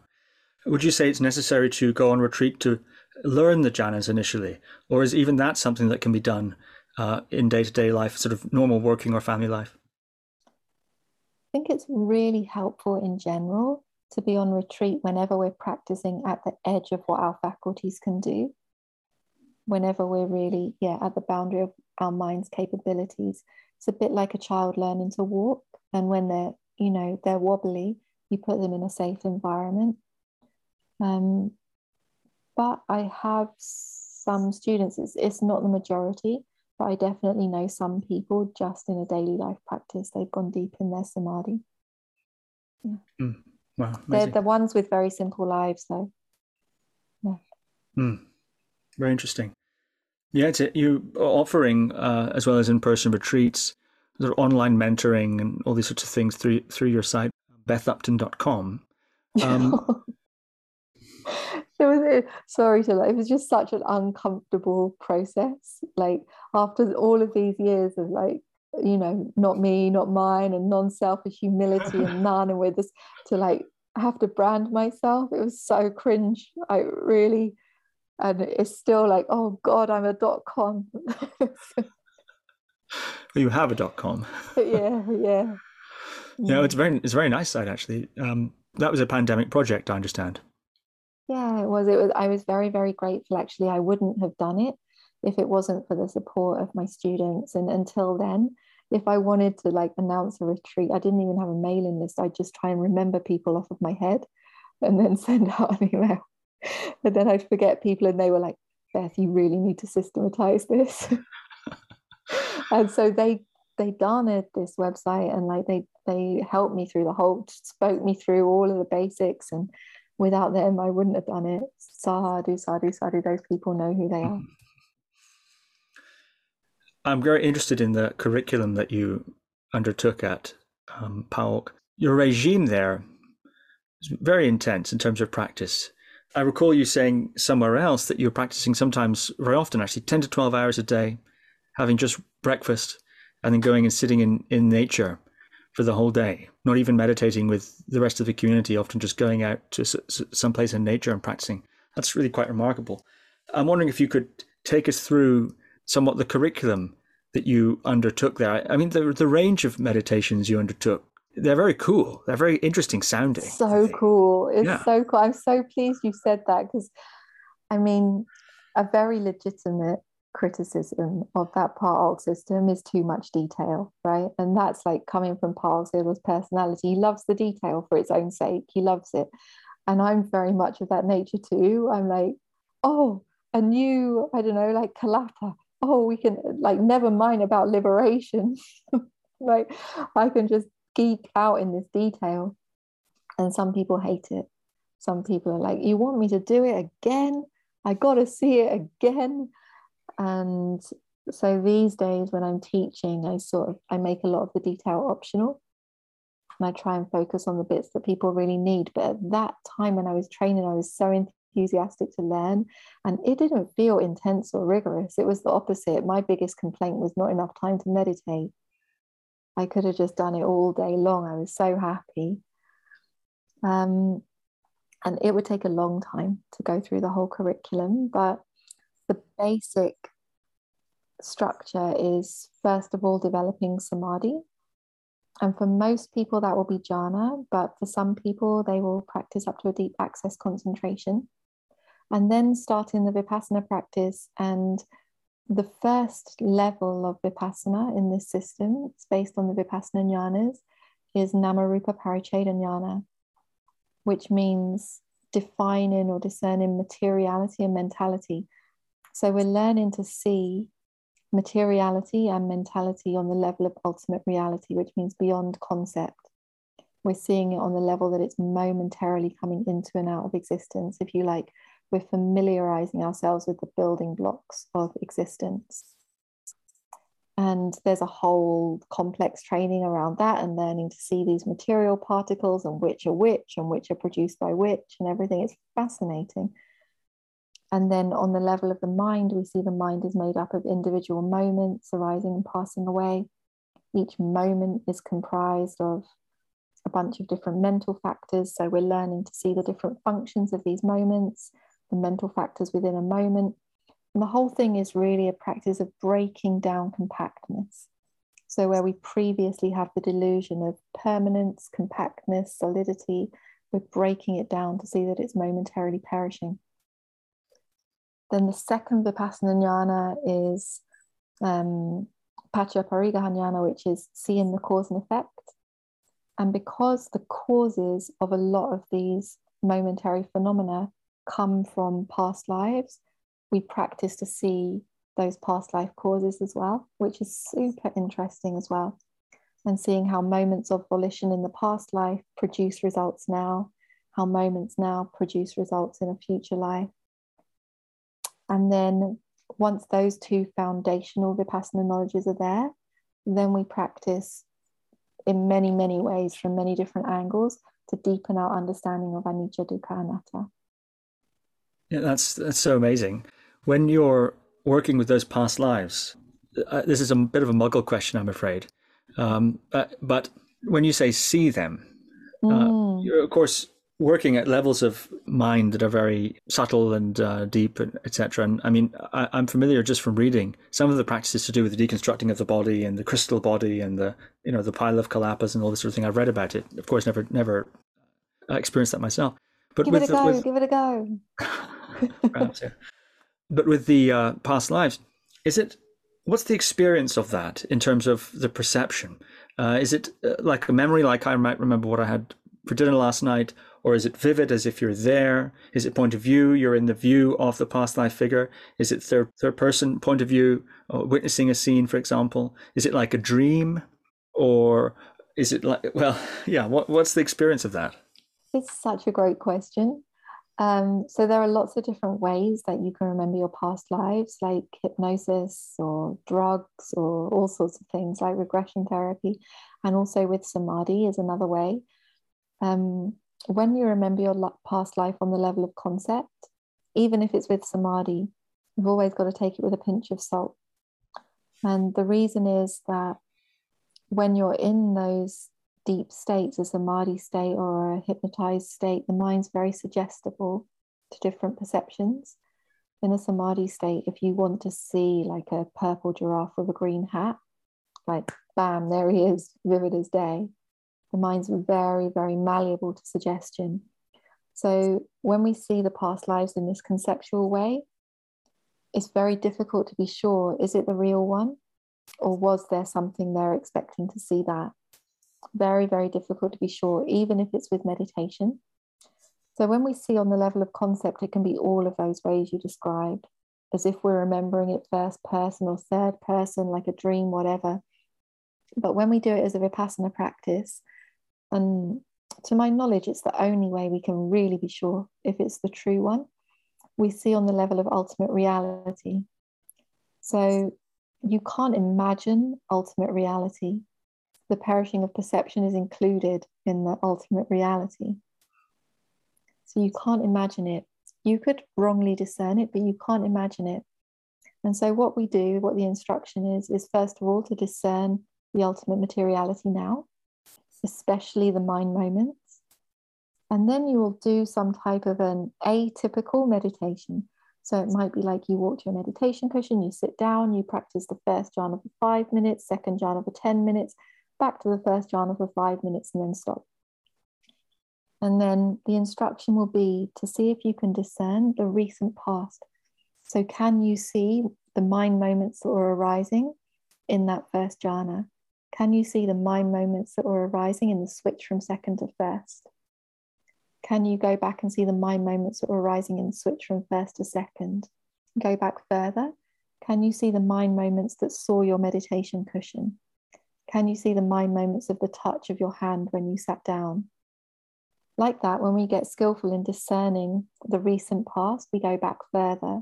Would you say it's necessary to go on retreat to learn the jhanas initially? Or is even that something that can be done uh, in day-to-day life, sort of normal working or family life? I think it's really helpful in general to be on retreat whenever we're practicing at the edge of what our faculties can do. Whenever we're really, yeah, at the boundary of our mind's capabilities. It's a bit like a child learning to walk. And when they're, you know, they're wobbly, you put them in a safe environment. Um, but I have some students, it's, it's not the majority, but I definitely know some people just in a daily life practice, they've gone deep in their samadhi. Yeah. Mm. Wow, they're the ones with very simple lives though. Yeah. Mm. Very interesting. Yeah, it's, you're offering, uh, as well as in-person retreats, sort of online mentoring and all these sorts of things through through your site, Beth Upton dot com. Um, it was, sorry to like, it was just such an uncomfortable process. Like, after all of these years of like, you know, not me, not mine, and non-selfish humility and none, and we're just to like have to brand myself. It was so cringe. I really... And it's still like, oh God, I'm a dot com. Well, you have a dot com. yeah, yeah. You know, it's very, it's a very nice site actually. Um, that was a pandemic project, I understand. Yeah, it was. It was. I was very, very grateful. Actually, I wouldn't have done it if it wasn't for the support of my students. And until then, if I wanted to like announce a retreat, I didn't even have a mailing list. I just try and remember people off of my head, and then send out an email. And then I'd forget people and they were like, Beth, you really need to systematize this. And so they they garnered this website, and like they they helped me through the whole, spoke me through all of the basics, and without them I wouldn't have done it. Sadhu, sadhu, sadhu, those people know who they are. I'm very interested in the curriculum that you undertook at um, Pa Auk. Your regime there is very intense in terms of practice. I recall you saying somewhere else that you're practicing sometimes, very often actually, ten to twelve hours a day, having just breakfast and then going and sitting in, in nature for the whole day, not even meditating with the rest of the community, often just going out to s- s- someplace in nature and practicing. That's really quite remarkable. I'm wondering if you could take us through somewhat the curriculum that you undertook there. I mean, the, the range of meditations you undertook, they're very cool. They're very interesting sounding. So cool. It's yeah. so cool. I'm so pleased you said that, because, I mean, a very legitimate criticism of that Pa Auk system is too much detail, right? And that's like coming from Pa Auk Sayadaw's personality. He loves the detail for its own sake. He loves it. And I'm very much of that nature too. I'm like, oh, a new, I don't know, like Kalapa. Oh, we can, like, never mind about liberation. Like, I can just geek out in this detail. And some people hate it. Some people are like, you want me to do it again? I gotta see it again. And so these days when I'm teaching, I sort of I make a lot of the detail optional, and I try and focus on the bits that people really need. But at that time when I was training, I was so enthusiastic to learn, and it didn't feel intense or rigorous. It was the opposite. My biggest complaint was not enough time to meditate. I could have just done it all day long. I was so happy. Um, and it would take a long time to go through the whole curriculum. But the basic structure is, first of all, developing Samadhi. And for most people, that will be Jhana. But for some people, they will practice up to a deep access concentration. And then start in the Vipassana practice. And the first level of Vipassana in this system, it's based on the Vipassana Jnanas, is Namarupa Pariccheda Jnana, which means defining or discerning materiality and mentality. So we're learning to see materiality and mentality on the level of ultimate reality, which means beyond concept. We're seeing it on the level that it's momentarily coming into and out of existence, if you like. We're familiarizing ourselves with the building blocks of existence. And there's a whole complex training around that, and learning to see these material particles and which are which and which are produced by which and everything. It's fascinating. And then on the level of the mind, we see the mind is made up of individual moments arising and passing away. Each moment is comprised of a bunch of different mental factors. So we're learning to see the different functions of these moments, the mental factors within a moment. And the whole thing is really a practice of breaking down compactness. So where we previously have the delusion of permanence, compactness, solidity, we're breaking it down to see that it's momentarily perishing. Then the second Vipassana Jnana is um, Pachyaparigraha Jnana, which is seeing the cause and effect. And because the causes of a lot of these momentary phenomena come from past lives, we practice to see those past life causes as well, which is super interesting as well. And seeing how moments of volition in the past life produce results now, how moments now produce results in a future life. And then once those two foundational Vipassana knowledges are there, then we practice in many, many ways from many different angles to deepen our understanding of Anicca, Dukkha, Anatta. Yeah, that's that's so amazing. When you're working with those past lives, uh, this is a bit of a muggle question, I'm afraid. Um, uh, but when you say see them, uh, mm. you're of course working at levels of mind that are very subtle and uh, deep, et cetera. And I mean, I, I'm familiar just from reading some of the practices to do with the deconstructing of the body and the crystal body and the, you know, the pile of Kalapas and all this sort of thing. I've read about it. Of course, never, never experienced that myself. But give with it a the, go. With... Give it a go. Perhaps, yeah. But with the uh, past lives, is it? What's the experience of that in terms of the perception? Uh, is it uh, like a memory? Like I might remember what I had for dinner last night. Or is it vivid, as if you're there? Is it point of view? You're in the view of the past life figure. Is it third, third person point of view, or witnessing a scene, for example? Is it like a dream? Or is it like, well, yeah, what, what's the experience of that? It's such a great question. Um, so there are lots of different ways that you can remember your past lives, like hypnosis or drugs or all sorts of things, like regression therapy. And also with Samadhi is another way. Um, when you remember your past life on the level of concept, even if it's with Samadhi, you've always got to take it with a pinch of salt. And the reason is that when you're in those deep states, a Samadhi state or a hypnotized state, the mind's very suggestible to different perceptions. In a Samadhi state, if you want to see like a purple giraffe with a green hat, like bam, there he is, vivid as day. The mind's very, very malleable to suggestion. So when we see the past lives in this conceptual way, it's very difficult to be sure, is it the real one? Or was there something they're expecting to see that? Very, very difficult to be sure, even if it's with meditation. So when we see on the level of concept, it can be all of those ways you described, as if we're remembering it first person or third person, like a dream, whatever. But when we do it as a Vipassana practice, and to my knowledge, it's the only way we can really be sure if it's the true one. We see on the level of ultimate reality. So you can't imagine ultimate reality. The perishing of perception is included in the ultimate reality. So you can't imagine it. You could wrongly discern it, but you can't imagine it. And so what we do, what the instruction is, is first of all to discern the ultimate materiality now, especially the mind moments. And then you will do some type of an atypical meditation. So it might be like you walk to your meditation cushion, you sit down, you practice the first jhana for five minutes, second jhana for ten minutes, back to the first jhana for five minutes and then stop. And then the instruction will be to see if you can discern the recent past. So can you see the mind moments that were arising in that first jhana? Can you see the mind moments that were arising in the switch from second to first? Can you go back and see the mind moments that were arising in the switch from first to second? Go back further. Can you see the mind moments that saw your meditation cushion? Can you see the mind moments of the touch of your hand when you sat down? Like that, when we get skillful in discerning the recent past, we go back further.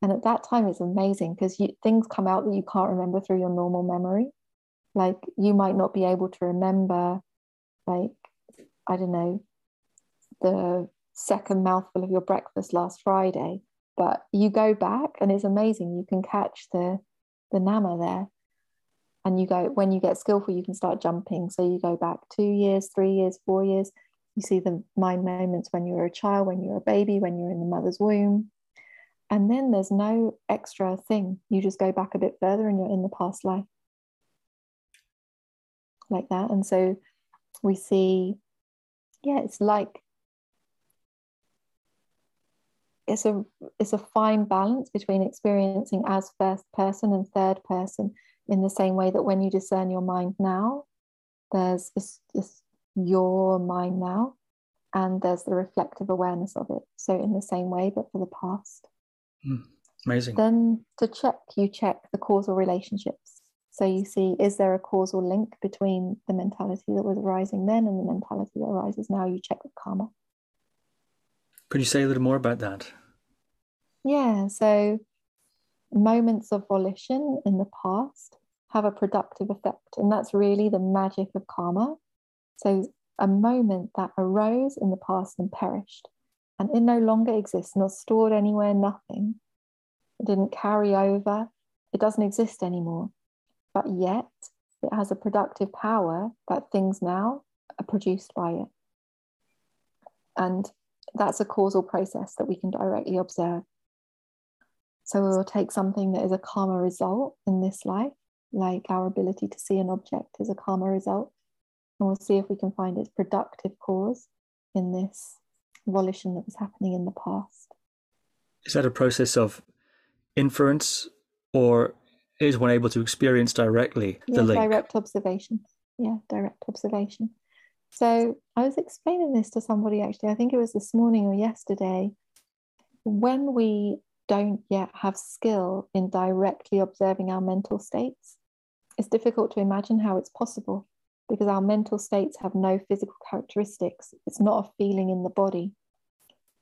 And at that time, it's amazing because things come out that you can't remember through your normal memory. Like you might not be able to remember, like, I don't know, the second mouthful of your breakfast last Friday, but you go back and it's amazing. You can catch the the nama there, and you go, when you get skillful, you can start jumping. So you go back two years, three years, four years. You see the mind moments when you were a child, when you were a baby, when you're in the mother's womb. And then there's no extra thing. You just go back a bit further and you're in the past life, like that. And so we see, yeah, it's like It's a, it's a fine balance between experiencing as first person and third person, in the same way that when you discern your mind now, there's it's, it's your mind now, and there's the reflective awareness of it. So in the same way, but for the past. Mm, amazing. Then to check, you check the causal relationships. So you see, is there a causal link between the mentality that was arising then and the mentality that arises now? You check with karma. Could you say a little more about that? Yeah, so moments of volition in the past have a productive effect, and that's really the magic of karma. So a moment that arose in the past and perished, and it no longer exists, not stored anywhere, nothing. It didn't carry over, it doesn't exist anymore. But yet it has a productive power that things now are produced by it. And that's a causal process that we can directly observe. So we will take something that is a karma result in this life, like our ability to see an object is a karma result, and we'll see if we can find its productive cause in this volition that was happening in the past. Is that a process of inference, or is one able to experience directly the yeah, link? Direct observation. Yeah, direct observation. So I was explaining this to somebody, actually, I think it was this morning or yesterday. When we don't yet have skill in directly observing our mental states, it's difficult to imagine how it's possible, because our mental states have no physical characteristics. It's not a feeling in the body.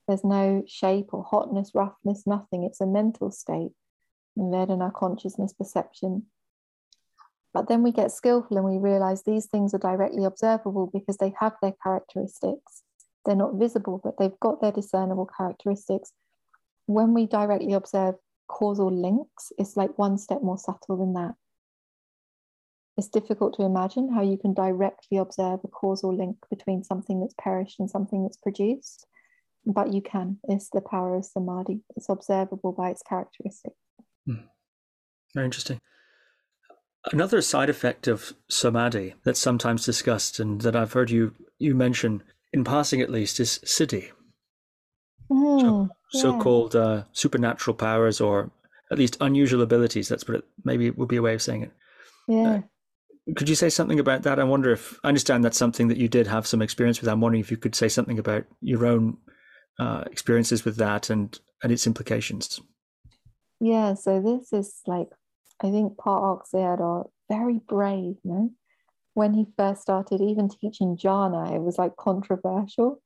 There's no shape or hotness, roughness, nothing. It's a mental state embedded in our consciousness perception. But then we get skillful and we realize these things are directly observable because they have their characteristics. They're not visible, but they've got their discernible characteristics. When we directly observe causal links, it's like one step more subtle than that. It's difficult to imagine how you can directly observe a causal link between something that's perished and something that's produced, but you can. It's the power of samadhi. It's observable by its characteristics. Hmm. Very interesting. Another side effect of samadhi that's sometimes discussed and that I've heard you, you mention, in passing at least, is siddhi. Mm, so, yeah. So-called uh, supernatural powers, or at least unusual abilities, that's what it maybe would be a way of saying it. Yeah. Uh, could you say something about that? I wonder if, I understand that's something that you did have some experience with. I'm wondering if you could say something about your own uh, experiences with that and, and its implications. Yeah, so this is like, I think Pa Auk Sayadaw, very brave, no? When he first started even teaching jhana, it was like controversial.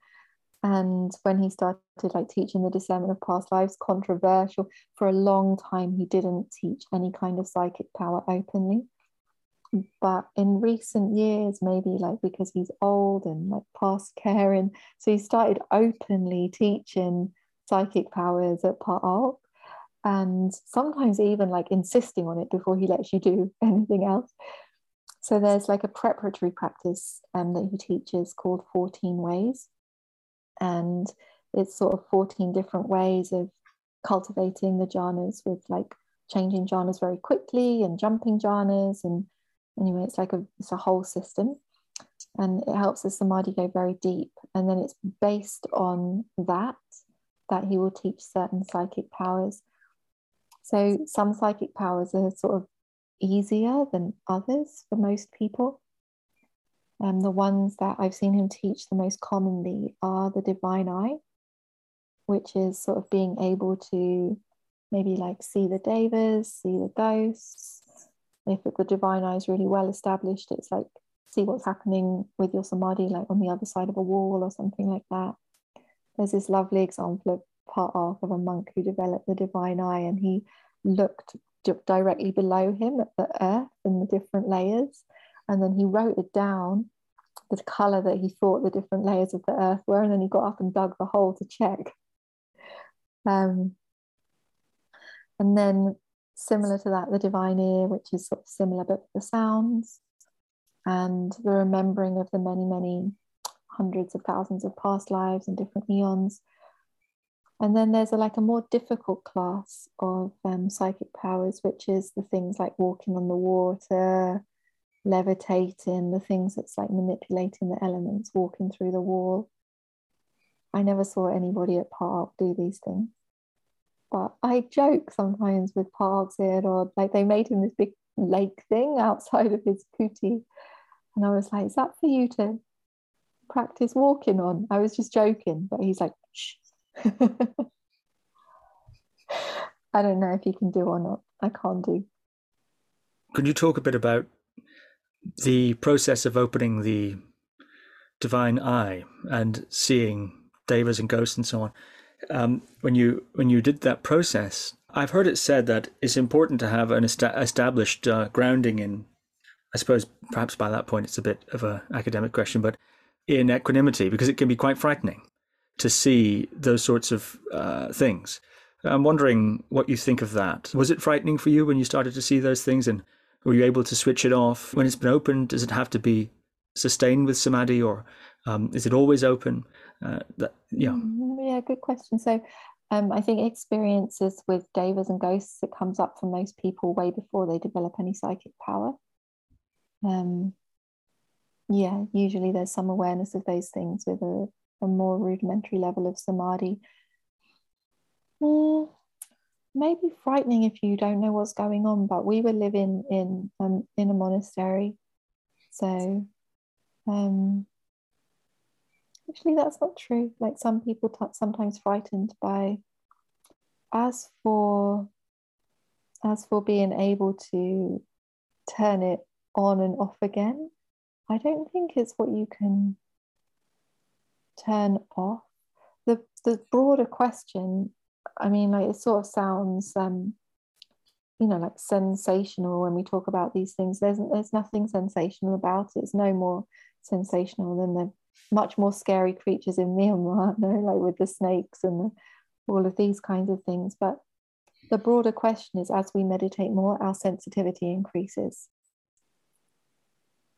And when he started like teaching the discernment of past lives, controversial. For a long time, he didn't teach any kind of psychic power openly. But in recent years, maybe like because he's old and like past caring, so he started openly teaching psychic powers at Pa Auk, and sometimes even like insisting on it before he lets you do anything else. So there's like a preparatory practice um, that he teaches called fourteen ways. And it's sort of fourteen different ways of cultivating the jhanas, with like changing jhanas very quickly and jumping jhanas. And anyway, it's like a, it's a whole system, and it helps the samadhi go very deep. And then it's based on that, that he will teach certain psychic powers. So some psychic powers are sort of easier than others for most people. Um, the ones that I've seen him teach the most commonly are the divine eye, which is sort of being able to maybe like see the devas, see the ghosts. If the divine eye is really well established, it's like see what's happening with your samadhi, like on the other side of a wall or something like that. There's this lovely example of Pa Auk, of a monk who developed the divine eye, and he looked d- directly below him at the earth and the different layers. And then he wrote it down, the colour that he thought the different layers of the earth were, and then he got up and dug the hole to check. Um, and then similar to that, the divine ear, which is sort of similar but the sounds, and the remembering of the many, many hundreds of thousands of past lives and different eons. And then there's a, like a more difficult class of um, psychic powers, which is the things like walking on the water, levitating, the things that's like manipulating the elements, walking through the wall. I never saw anybody at Pa Auk do these things. But I joke sometimes with Pa Auk Sayadaw, like they made him this big lake thing outside of his kuti. And I was like, is that for you to practice walking on? I was just joking, but he's like, shh. I don't know if you can do or not. I can't do. Could you talk a bit about the process of opening the divine eye and seeing devas and ghosts and so on? Um, when you when you did that process, I've heard it said that it's important to have an est- established uh, grounding in, I suppose perhaps by that point it's a bit of an academic question, but in equanimity, because it can be quite frightening to see those sorts of uh, things. I'm wondering what you think of that. Was it frightening for you when you started to see those things, and were you able to switch it off? When it's been open, does it have to be sustained with samadhi, or um, is it always open? Uh, that, yeah, yeah, good question. So um, I think experiences with devas and ghosts, it comes up for most people way before they develop any psychic power. Um, yeah, usually there's some awareness of those things with a, a more rudimentary level of samadhi. Mm. Maybe frightening if you don't know what's going on, but we were living in um, in a monastery, so um, actually that's not true. Like some people t- sometimes frightened by, as for, as for being able to turn it on and off again, I don't think it's what you can turn off. The the broader question, I mean, like it sort of sounds, um, you know, like sensational when we talk about these things. There's there's nothing sensational about it. It's no more sensational than the much more scary creatures in Myanmar, no, like with the snakes and the, all of these kinds of things. But the broader question is, as we meditate more, our sensitivity increases.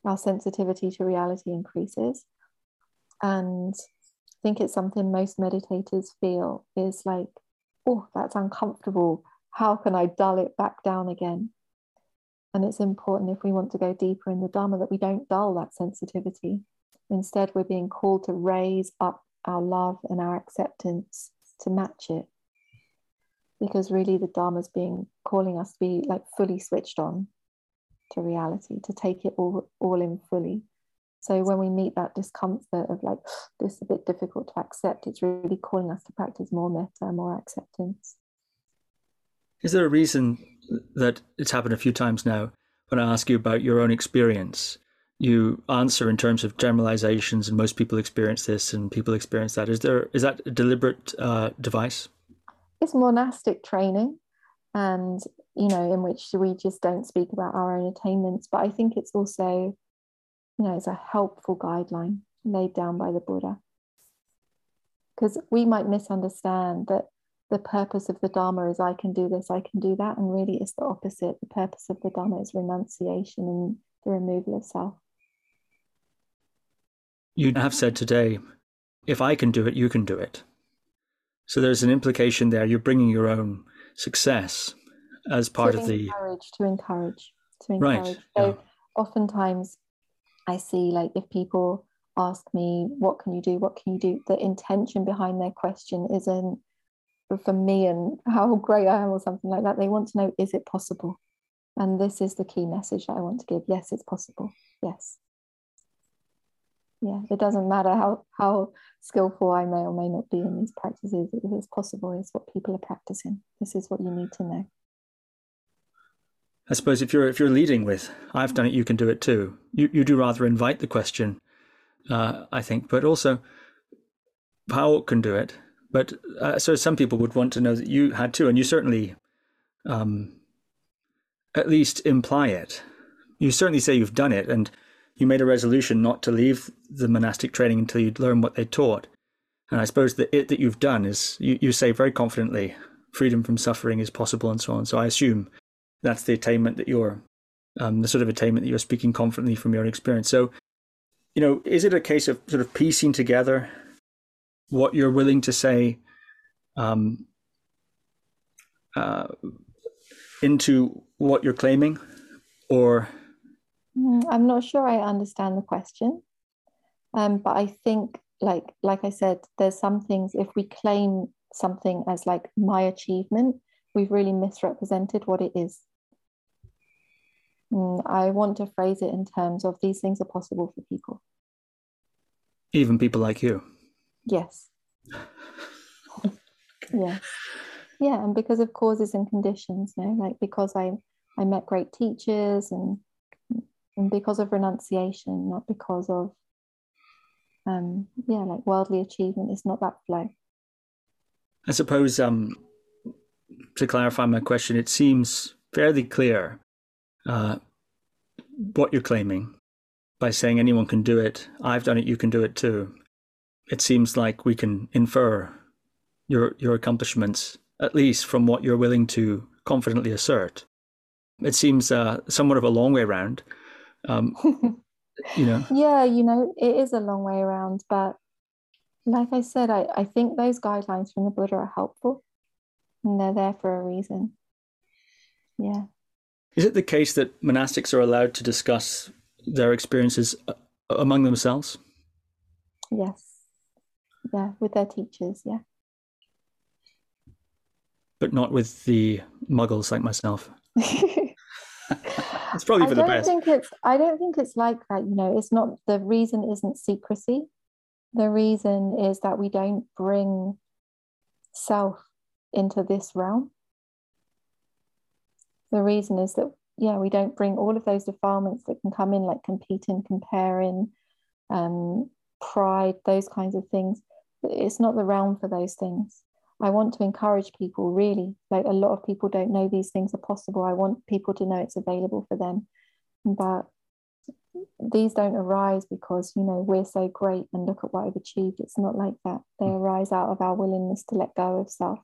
Our sensitivity to reality increases. And I think it's something most meditators feel is like, oh, that's uncomfortable. How can I dull it back down again? And it's important if we want to go deeper in the Dharma that we don't dull that sensitivity. Instead, we're being called to raise up our love and our acceptance to match it. Because really the Dharma's being calling us to be like fully switched on to reality, to take it all, all in fully. So when we meet that discomfort of like, this is a bit difficult to accept, it's really calling us to practice more metta, more acceptance. Is there a reason that it's happened a few times now when I ask you about your own experience? You answer in terms of generalizations and most people experience this and people experience that. Is there, is that a deliberate uh, device? It's monastic training and, you know, in which we just don't speak about our own attainments. But I think it's also, you know, it's a helpful guideline laid down by the Buddha. Because we might misunderstand that the purpose of the Dharma is I can do this, I can do that. And really it's the opposite. The purpose of the Dharma is renunciation and the removal of self. You have said today, if I can do it, you can do it. So there's an implication there. You're bringing your own success as part of the... Encourage, to encourage, to encourage. Right. So yeah. Oftentimes I see, like, if people ask me, what can you do, what can you do? The intention behind their question isn't for me and how great I am or something like that. They want to know, is it possible? And this is the key message that I want to give. Yes, it's possible. Yes. Yeah, it doesn't matter how, how skillful I may or may not be in these practices. If it's possible, it's what people are practicing. This is what you need to know. I suppose if you're if you're leading with, I've done it, you can do it too. You you do rather invite the question, uh, I think, but also Pa Auk can do it. But uh, so some people would want to know that you had too, and you certainly um, at least imply it. You certainly say you've done it, and you made a resolution not to leave the monastic training until you'd learn what they taught. And I suppose the it that you've done is, you, you say very confidently, freedom from suffering is possible and so on. So I assume that's the attainment that you're, um, the sort of attainment that you're speaking confidently from your own experience. So, you know, is it a case of sort of piecing together what you're willing to say um, uh, into what you're claiming, or? I'm not sure I understand the question, um, but I think, like, like I said, there's some things, if we claim something as like my achievement, we've really misrepresented what it is. Mm, I want to phrase it in terms of these things are possible for people. Even people like you. Yes. Yeah. Yeah. And because of causes and conditions, no, like because I, I met great teachers and, and because of renunciation, not because of, um, yeah, like worldly achievement. It's not that flow. I suppose, um, to clarify my question, it seems fairly clear uh, what you're claiming by saying anyone can do it. I've done it. You can do it too. It seems like we can infer your your accomplishments, at least from what you're willing to confidently assert. It seems uh, somewhat of a long way round. Um, you know. Yeah, you know, it is a long way around. But like I said, I, I think those guidelines from the Buddha are helpful. And they're there for a reason. Yeah. Is it the case that monastics are allowed to discuss their experiences among themselves? Yes. Yeah, with their teachers, yeah. But not with the muggles like myself. It's probably for I the best. Think it's, I don't think it's like that, you know. It's not, the reason isn't secrecy. The reason is that we don't bring self into this realm. The reason is that, yeah, we don't bring all of those defilements that can come in, like competing, comparing, um, pride, those kinds of things. It's not the realm for those things. I want to encourage people, really, like a lot of people don't know these things are possible. I want people to know it's available for them. But these don't arise because, you know, we're so great and look at what I've achieved. It's not like that. They arise out of our willingness to let go of self.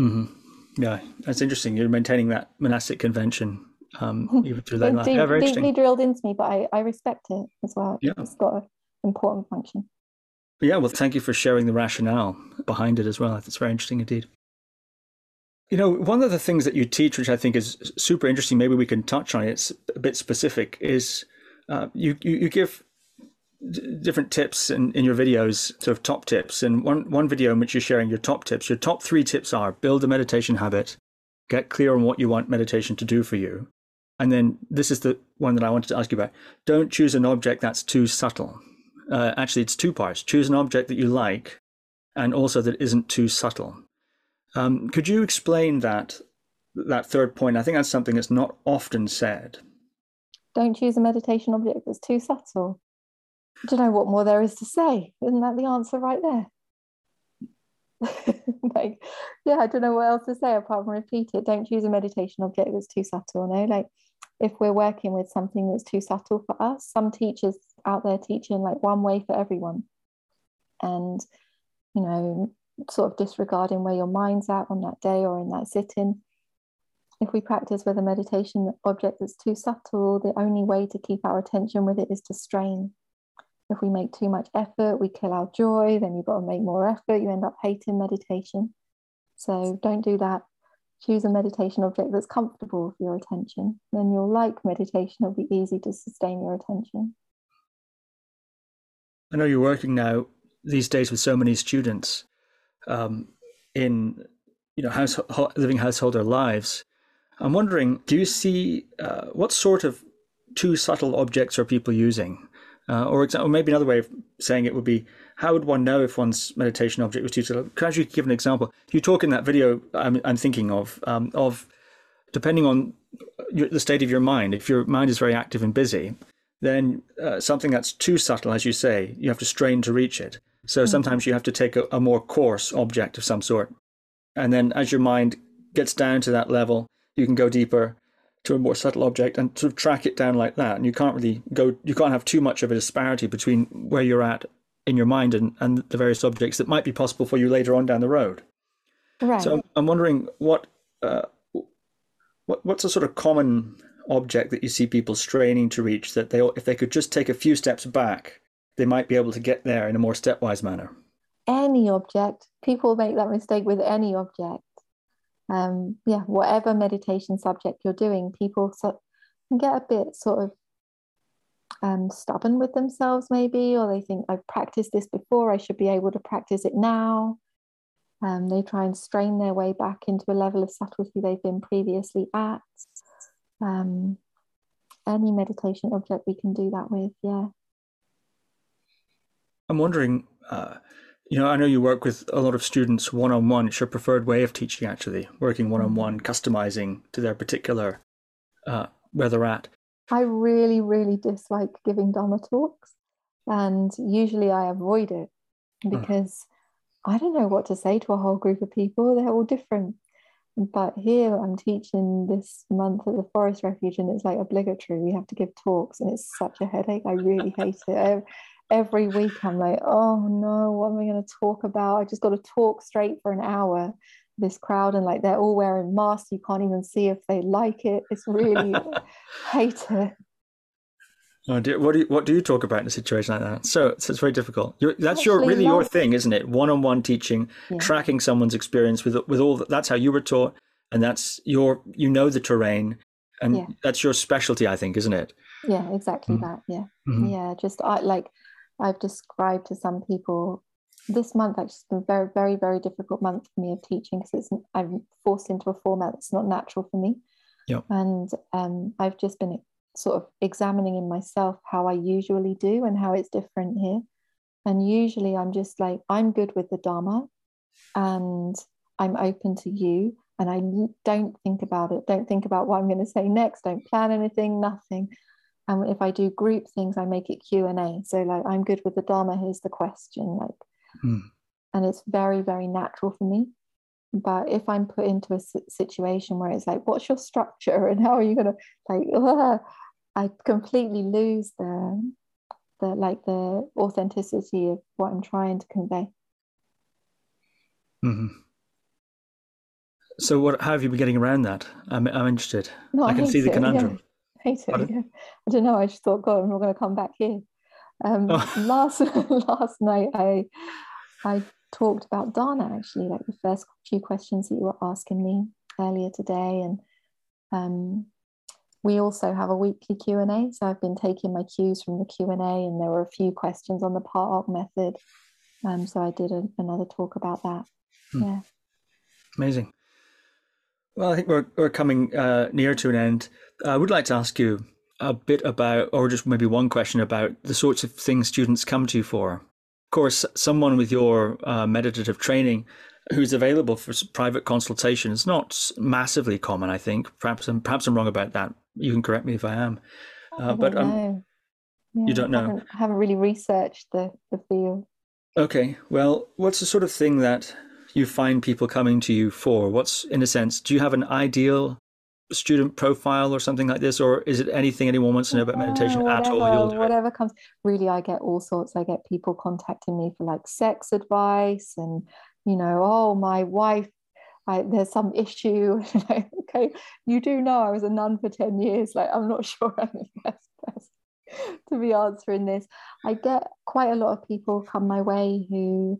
Mm-hmm. Yeah, that's interesting. You're maintaining that monastic convention um, even through that. Deep, yeah, very deeply drilled into me, but I, I respect it as well. Yeah. It's got an important function. Yeah, well, thank you for sharing the rationale behind it as well. That's very interesting indeed. You know, one of the things that you teach, which I think is super interesting, maybe we can touch on it, it's a bit specific, is uh, you, you, you give d- different tips in, in your videos, sort of top tips. And one, one video in which you're sharing your top tips, your top three tips are build a meditation habit, get clear on what you want meditation to do for you. And then this is the one that I wanted to ask you about. Don't choose an object that's too subtle. Uh, actually, it's two parts. Choose an object that you like and also that isn't too subtle. Um, could you explain that that third point? I think that's something that's not often said. Don't choose a meditation object that's too subtle. Do you know what more there is to say? Isn't that the answer right there? Like, yeah, I don't know what else to say apart from repeat it. Don't choose a meditation object that's too subtle. No, like if we're working with something that's too subtle for us, some teachers out there teaching like one way for everyone, and you know, sort of disregarding where your mind's at on that day or in that sitting. If we practice with a meditation object that's too subtle, the only way to keep our attention with it is to strain. If we make too much effort, we kill our joy, then you've got to make more effort, you end up hating meditation. So don't do that. Choose a meditation object that's comfortable for your attention. Then you'll like meditation, it'll be easy to sustain your attention. I know you're working now these days with so many students Um, in you know house, ho- living householder lives. I'm wondering, do you see uh, what sort of too subtle objects are people using? Uh, or, exa- or maybe another way of saying it would be, how would one know if one's meditation object was too subtle? Could you give an example? You talk in that video I'm, I'm thinking of, um, of depending on your, the state of your mind, if your mind is very active and busy, then uh, something that's too subtle, as you say, you have to strain to reach it. So sometimes you have to take a, a more coarse object of some sort. And then as your mind gets down to that level, you can go deeper to a more subtle object and sort of track it down like that. And you can't really go, you can't have too much of a disparity between where you're at in your mind and, and the various objects that might be possible for you later on down the road. Right. So I'm, I'm wondering what, uh, what what's a sort of common object that you see people straining to reach that they, if they could just take a few steps back, they might be able to get there in a more stepwise manner? Any object. People make that mistake with any object. Um, yeah, whatever meditation subject you're doing, people so, get a bit sort of um, stubborn with themselves maybe, or they think, I've practiced this before, I should be able to practice it now. Um, they try and strain their way back into a level of subtlety they've been previously at. Um, any meditation object we can do that with, yeah. I'm wondering, uh, you know, I know you work with a lot of students one-on-one. It's your preferred way of teaching, actually, working one-on-one, customizing to their particular, uh, where they're at. I really, really dislike giving Dharma talks, and usually I avoid it because mm. I don't know what to say to a whole group of people. They're all different. But here I'm teaching this month at the Forest Refuge, and it's like obligatory. We have to give talks, and it's such a headache. I really hate it. I, Every week I'm like, oh no, what am I going to talk about? I just got to talk straight for an hour, this crowd, and like they're all wearing masks. You can't even see if they like it. It's really, hate it. Oh dear. What do you, what do you talk about in a situation like that? So, so it's very difficult. You're, that's your really love. Your thing, isn't it? One-on-one teaching, yeah. Tracking someone's experience with with all that. That's how you were taught, and that's your, you know, the terrain, and yeah. That's your specialty, I think, isn't it? Yeah, exactly mm-hmm. that. Yeah, mm-hmm. yeah. Just I like. I've described to some people, this month actually has been a very, very, very difficult month for me of teaching because it's, I'm forced into a format that's not natural for me. Yep. And um, I've just been sort of examining in myself how I usually do and how it's different here. And usually I'm just like, I'm good with the Dharma and I'm open to you. And I don't think about it. Don't think about what I'm going to say next. Don't plan anything, nothing. And if I do group things, I make it Q and A. So like, I'm good with the Dharma. Here's the question. Like, mm. And it's very, very natural for me. But if I'm put into a situation where it's like, what's your structure and how are you going to, like, ugh, I completely lose the, the, like the authenticity of what I'm trying to convey. Mm-hmm. So what, how have you been getting around that? I'm, I'm interested. No, I, I can see the it, conundrum. Yeah. I hate it. Yeah. I don't know. I just thought, God, I'm not going to come back here. Um, oh. Last last night, I I talked about Dana, actually, like the first few questions that you were asking me earlier today. And um, we also have a weekly Q and A. So I've been taking my cues from the Q and A, and there were a few questions on the Pa Auk method. Um, so I did a, another talk about that. Hmm. Yeah. Amazing. Well, I think we're we're coming uh, near to an end. I would like to ask you a bit about, or just maybe one question about the sorts of things students come to you for. Of course, someone with your uh, meditative training who's available for private consultation is not massively common, I think. Perhaps I'm, perhaps I'm wrong about that. You can correct me if I am. Uh, I don't but know. Yeah, you don't know. I haven't, I haven't really researched the, the field. Okay. Well, what's the sort of thing that you find people coming to you for? What's, in a sense, do you have an ideal student profile or something like this, or is it anything anyone wants to know about meditation? Whatever, at all you'll do whatever it. comes really I get all sorts. I get people contacting me for like sex advice, and you know, oh, my wife, I, there's some issue. Like, okay, you do know I was a nun for ten years, like I'm not sure I'm the best person to be answering this. I get quite a lot of people come my way who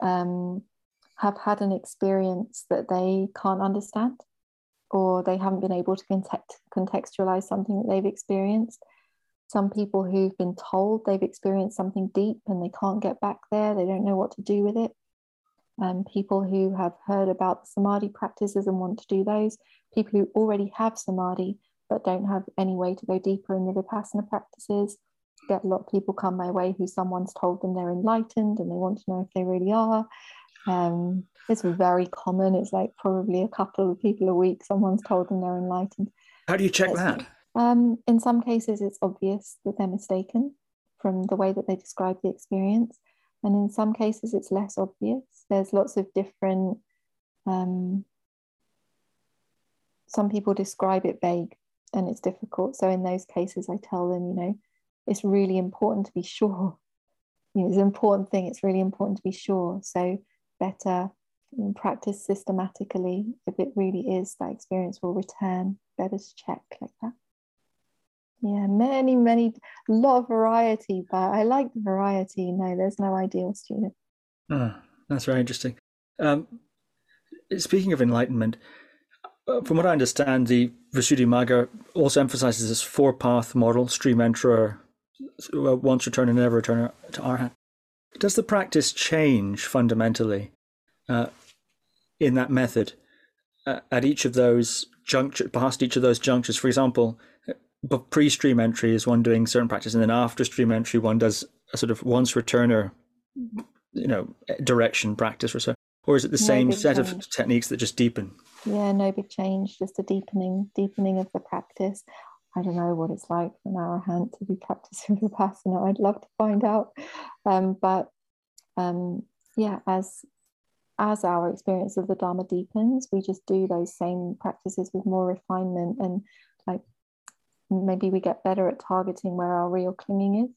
um have had an experience that they can't understand, or they haven't been able to context, contextualize something that they've experienced. Some people who've been told they've experienced something deep and they can't get back there, they don't know what to do with it. Um, people who have heard about the Samadhi practices and want to do those. People who already have Samadhi but don't have any way to go deeper in the Vipassana practices. Get a lot of people come my way who someone's told them they're enlightened and they want to know if they really are. Um, it's very common. It's like probably a couple of people a week, someone's told them they're enlightened. How do you check it's, that? Um, in some cases, it's obvious that they're mistaken from the way that they describe the experience. And in some cases, it's less obvious. There's lots of different, um, some people describe it vague and it's difficult. So in those cases, I tell them, you know, it's really important to be sure. You know, it's an important thing. It's really important to be sure. So better and practice systematically. If it really is, that experience will return. Better to check like that. Yeah, many, many, a lot of variety, but I like the variety. No, there's no ideal student. Ah, that's very interesting. Um, speaking of enlightenment, from what I understand, the Visuddhimagga also emphasizes this four-path model, stream enterer, once returner, never returner, to Arhat. Does the practice change fundamentally uh, in that method uh, at each of those junctures, past each of those junctures? For example, pre-stream entry is one doing certain practice, and then after stream entry, one does a sort of once returner, you know, direction practice or so. Or is it the no same set change. of techniques that just deepen? Yeah, no big change, just a deepening, deepening of the practice. I don't know what it's like for an arahant to be practicing Vipassana. I'd love to find out. Um, but um, yeah, as as our experience of the Dharma deepens, we just do those same practices with more refinement, and like maybe we get better at targeting where our real clinging is.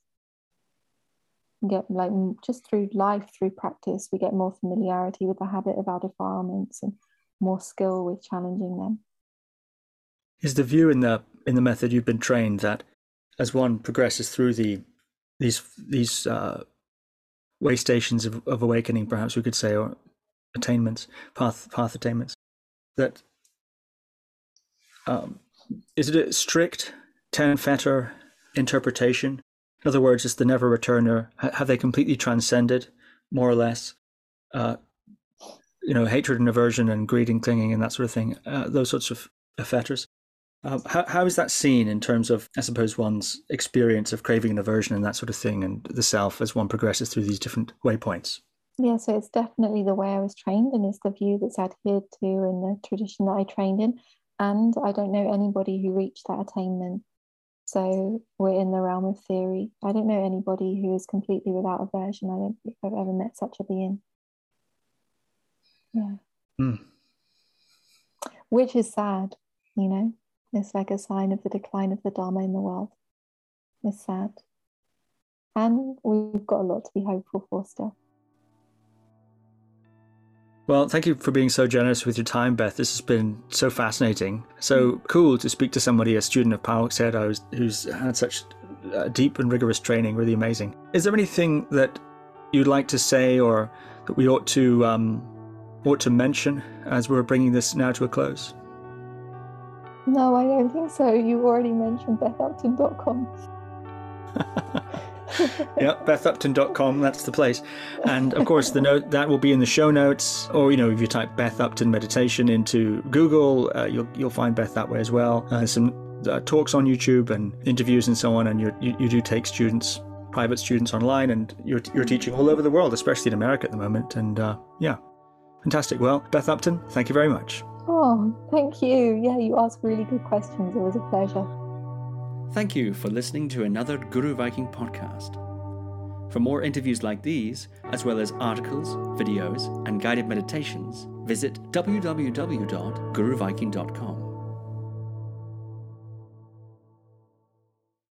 We get like just through life, through practice, we get more familiarity with the habit of our defilements and more skill with challenging them. Is the view in the in the method you've been trained that as one progresses through the these these uh, way stations of, of awakening, perhaps we could say, or attainments, path path attainments, that um, is it a strict ten fetter interpretation? In other words, is the never returner, have they completely transcended, more or less, uh, you know, hatred and aversion and greed and clinging and that sort of thing, uh, those sorts of fetters? Uh, how, how is that seen in terms of, I suppose, one's experience of craving and aversion and that sort of thing, and the self as one progresses through these different waypoints? Yeah, so it's definitely the way I was trained, and it's the view that's adhered to in the tradition that I trained in. And I don't know anybody who reached that attainment. So we're in the realm of theory. I don't know anybody who is completely without aversion. I don't think I've ever met such a being. Yeah. Mm. Which is sad, you know. It's like a sign of the decline of the Dharma in the world. It's sad. And we've got a lot to be hopeful for still. Well, thank you for being so generous with your time, Beth. This has been so fascinating. So mm. cool to speak to somebody, a student of Pa Auk Sayadaw, who's had such deep and rigorous training. Really amazing. Is there anything that you'd like to say, or that we ought to, um, ought to mention as we're bringing this now to a close? No, I don't think so. You already mentioned Beth Upton dot com. Yeah, Beth Upton dot com, that's the place. And of course, the note that will be in the show notes, or, you know, if you type Beth Upton meditation into Google, uh, you'll you'll find Beth that way as well. Uh, some uh, talks on YouTube and interviews and so on. And you you do take students, private students online, and you're you're teaching all over the world, especially in America at the moment. And uh, yeah, fantastic. Well, Beth Upton, thank you very much. Oh, thank you. Yeah, you asked really good questions. It was a pleasure. Thank you for listening to another Guru Viking podcast. For more interviews like these, as well as articles, videos, and guided meditations, visit w w w dot guru viking dot com.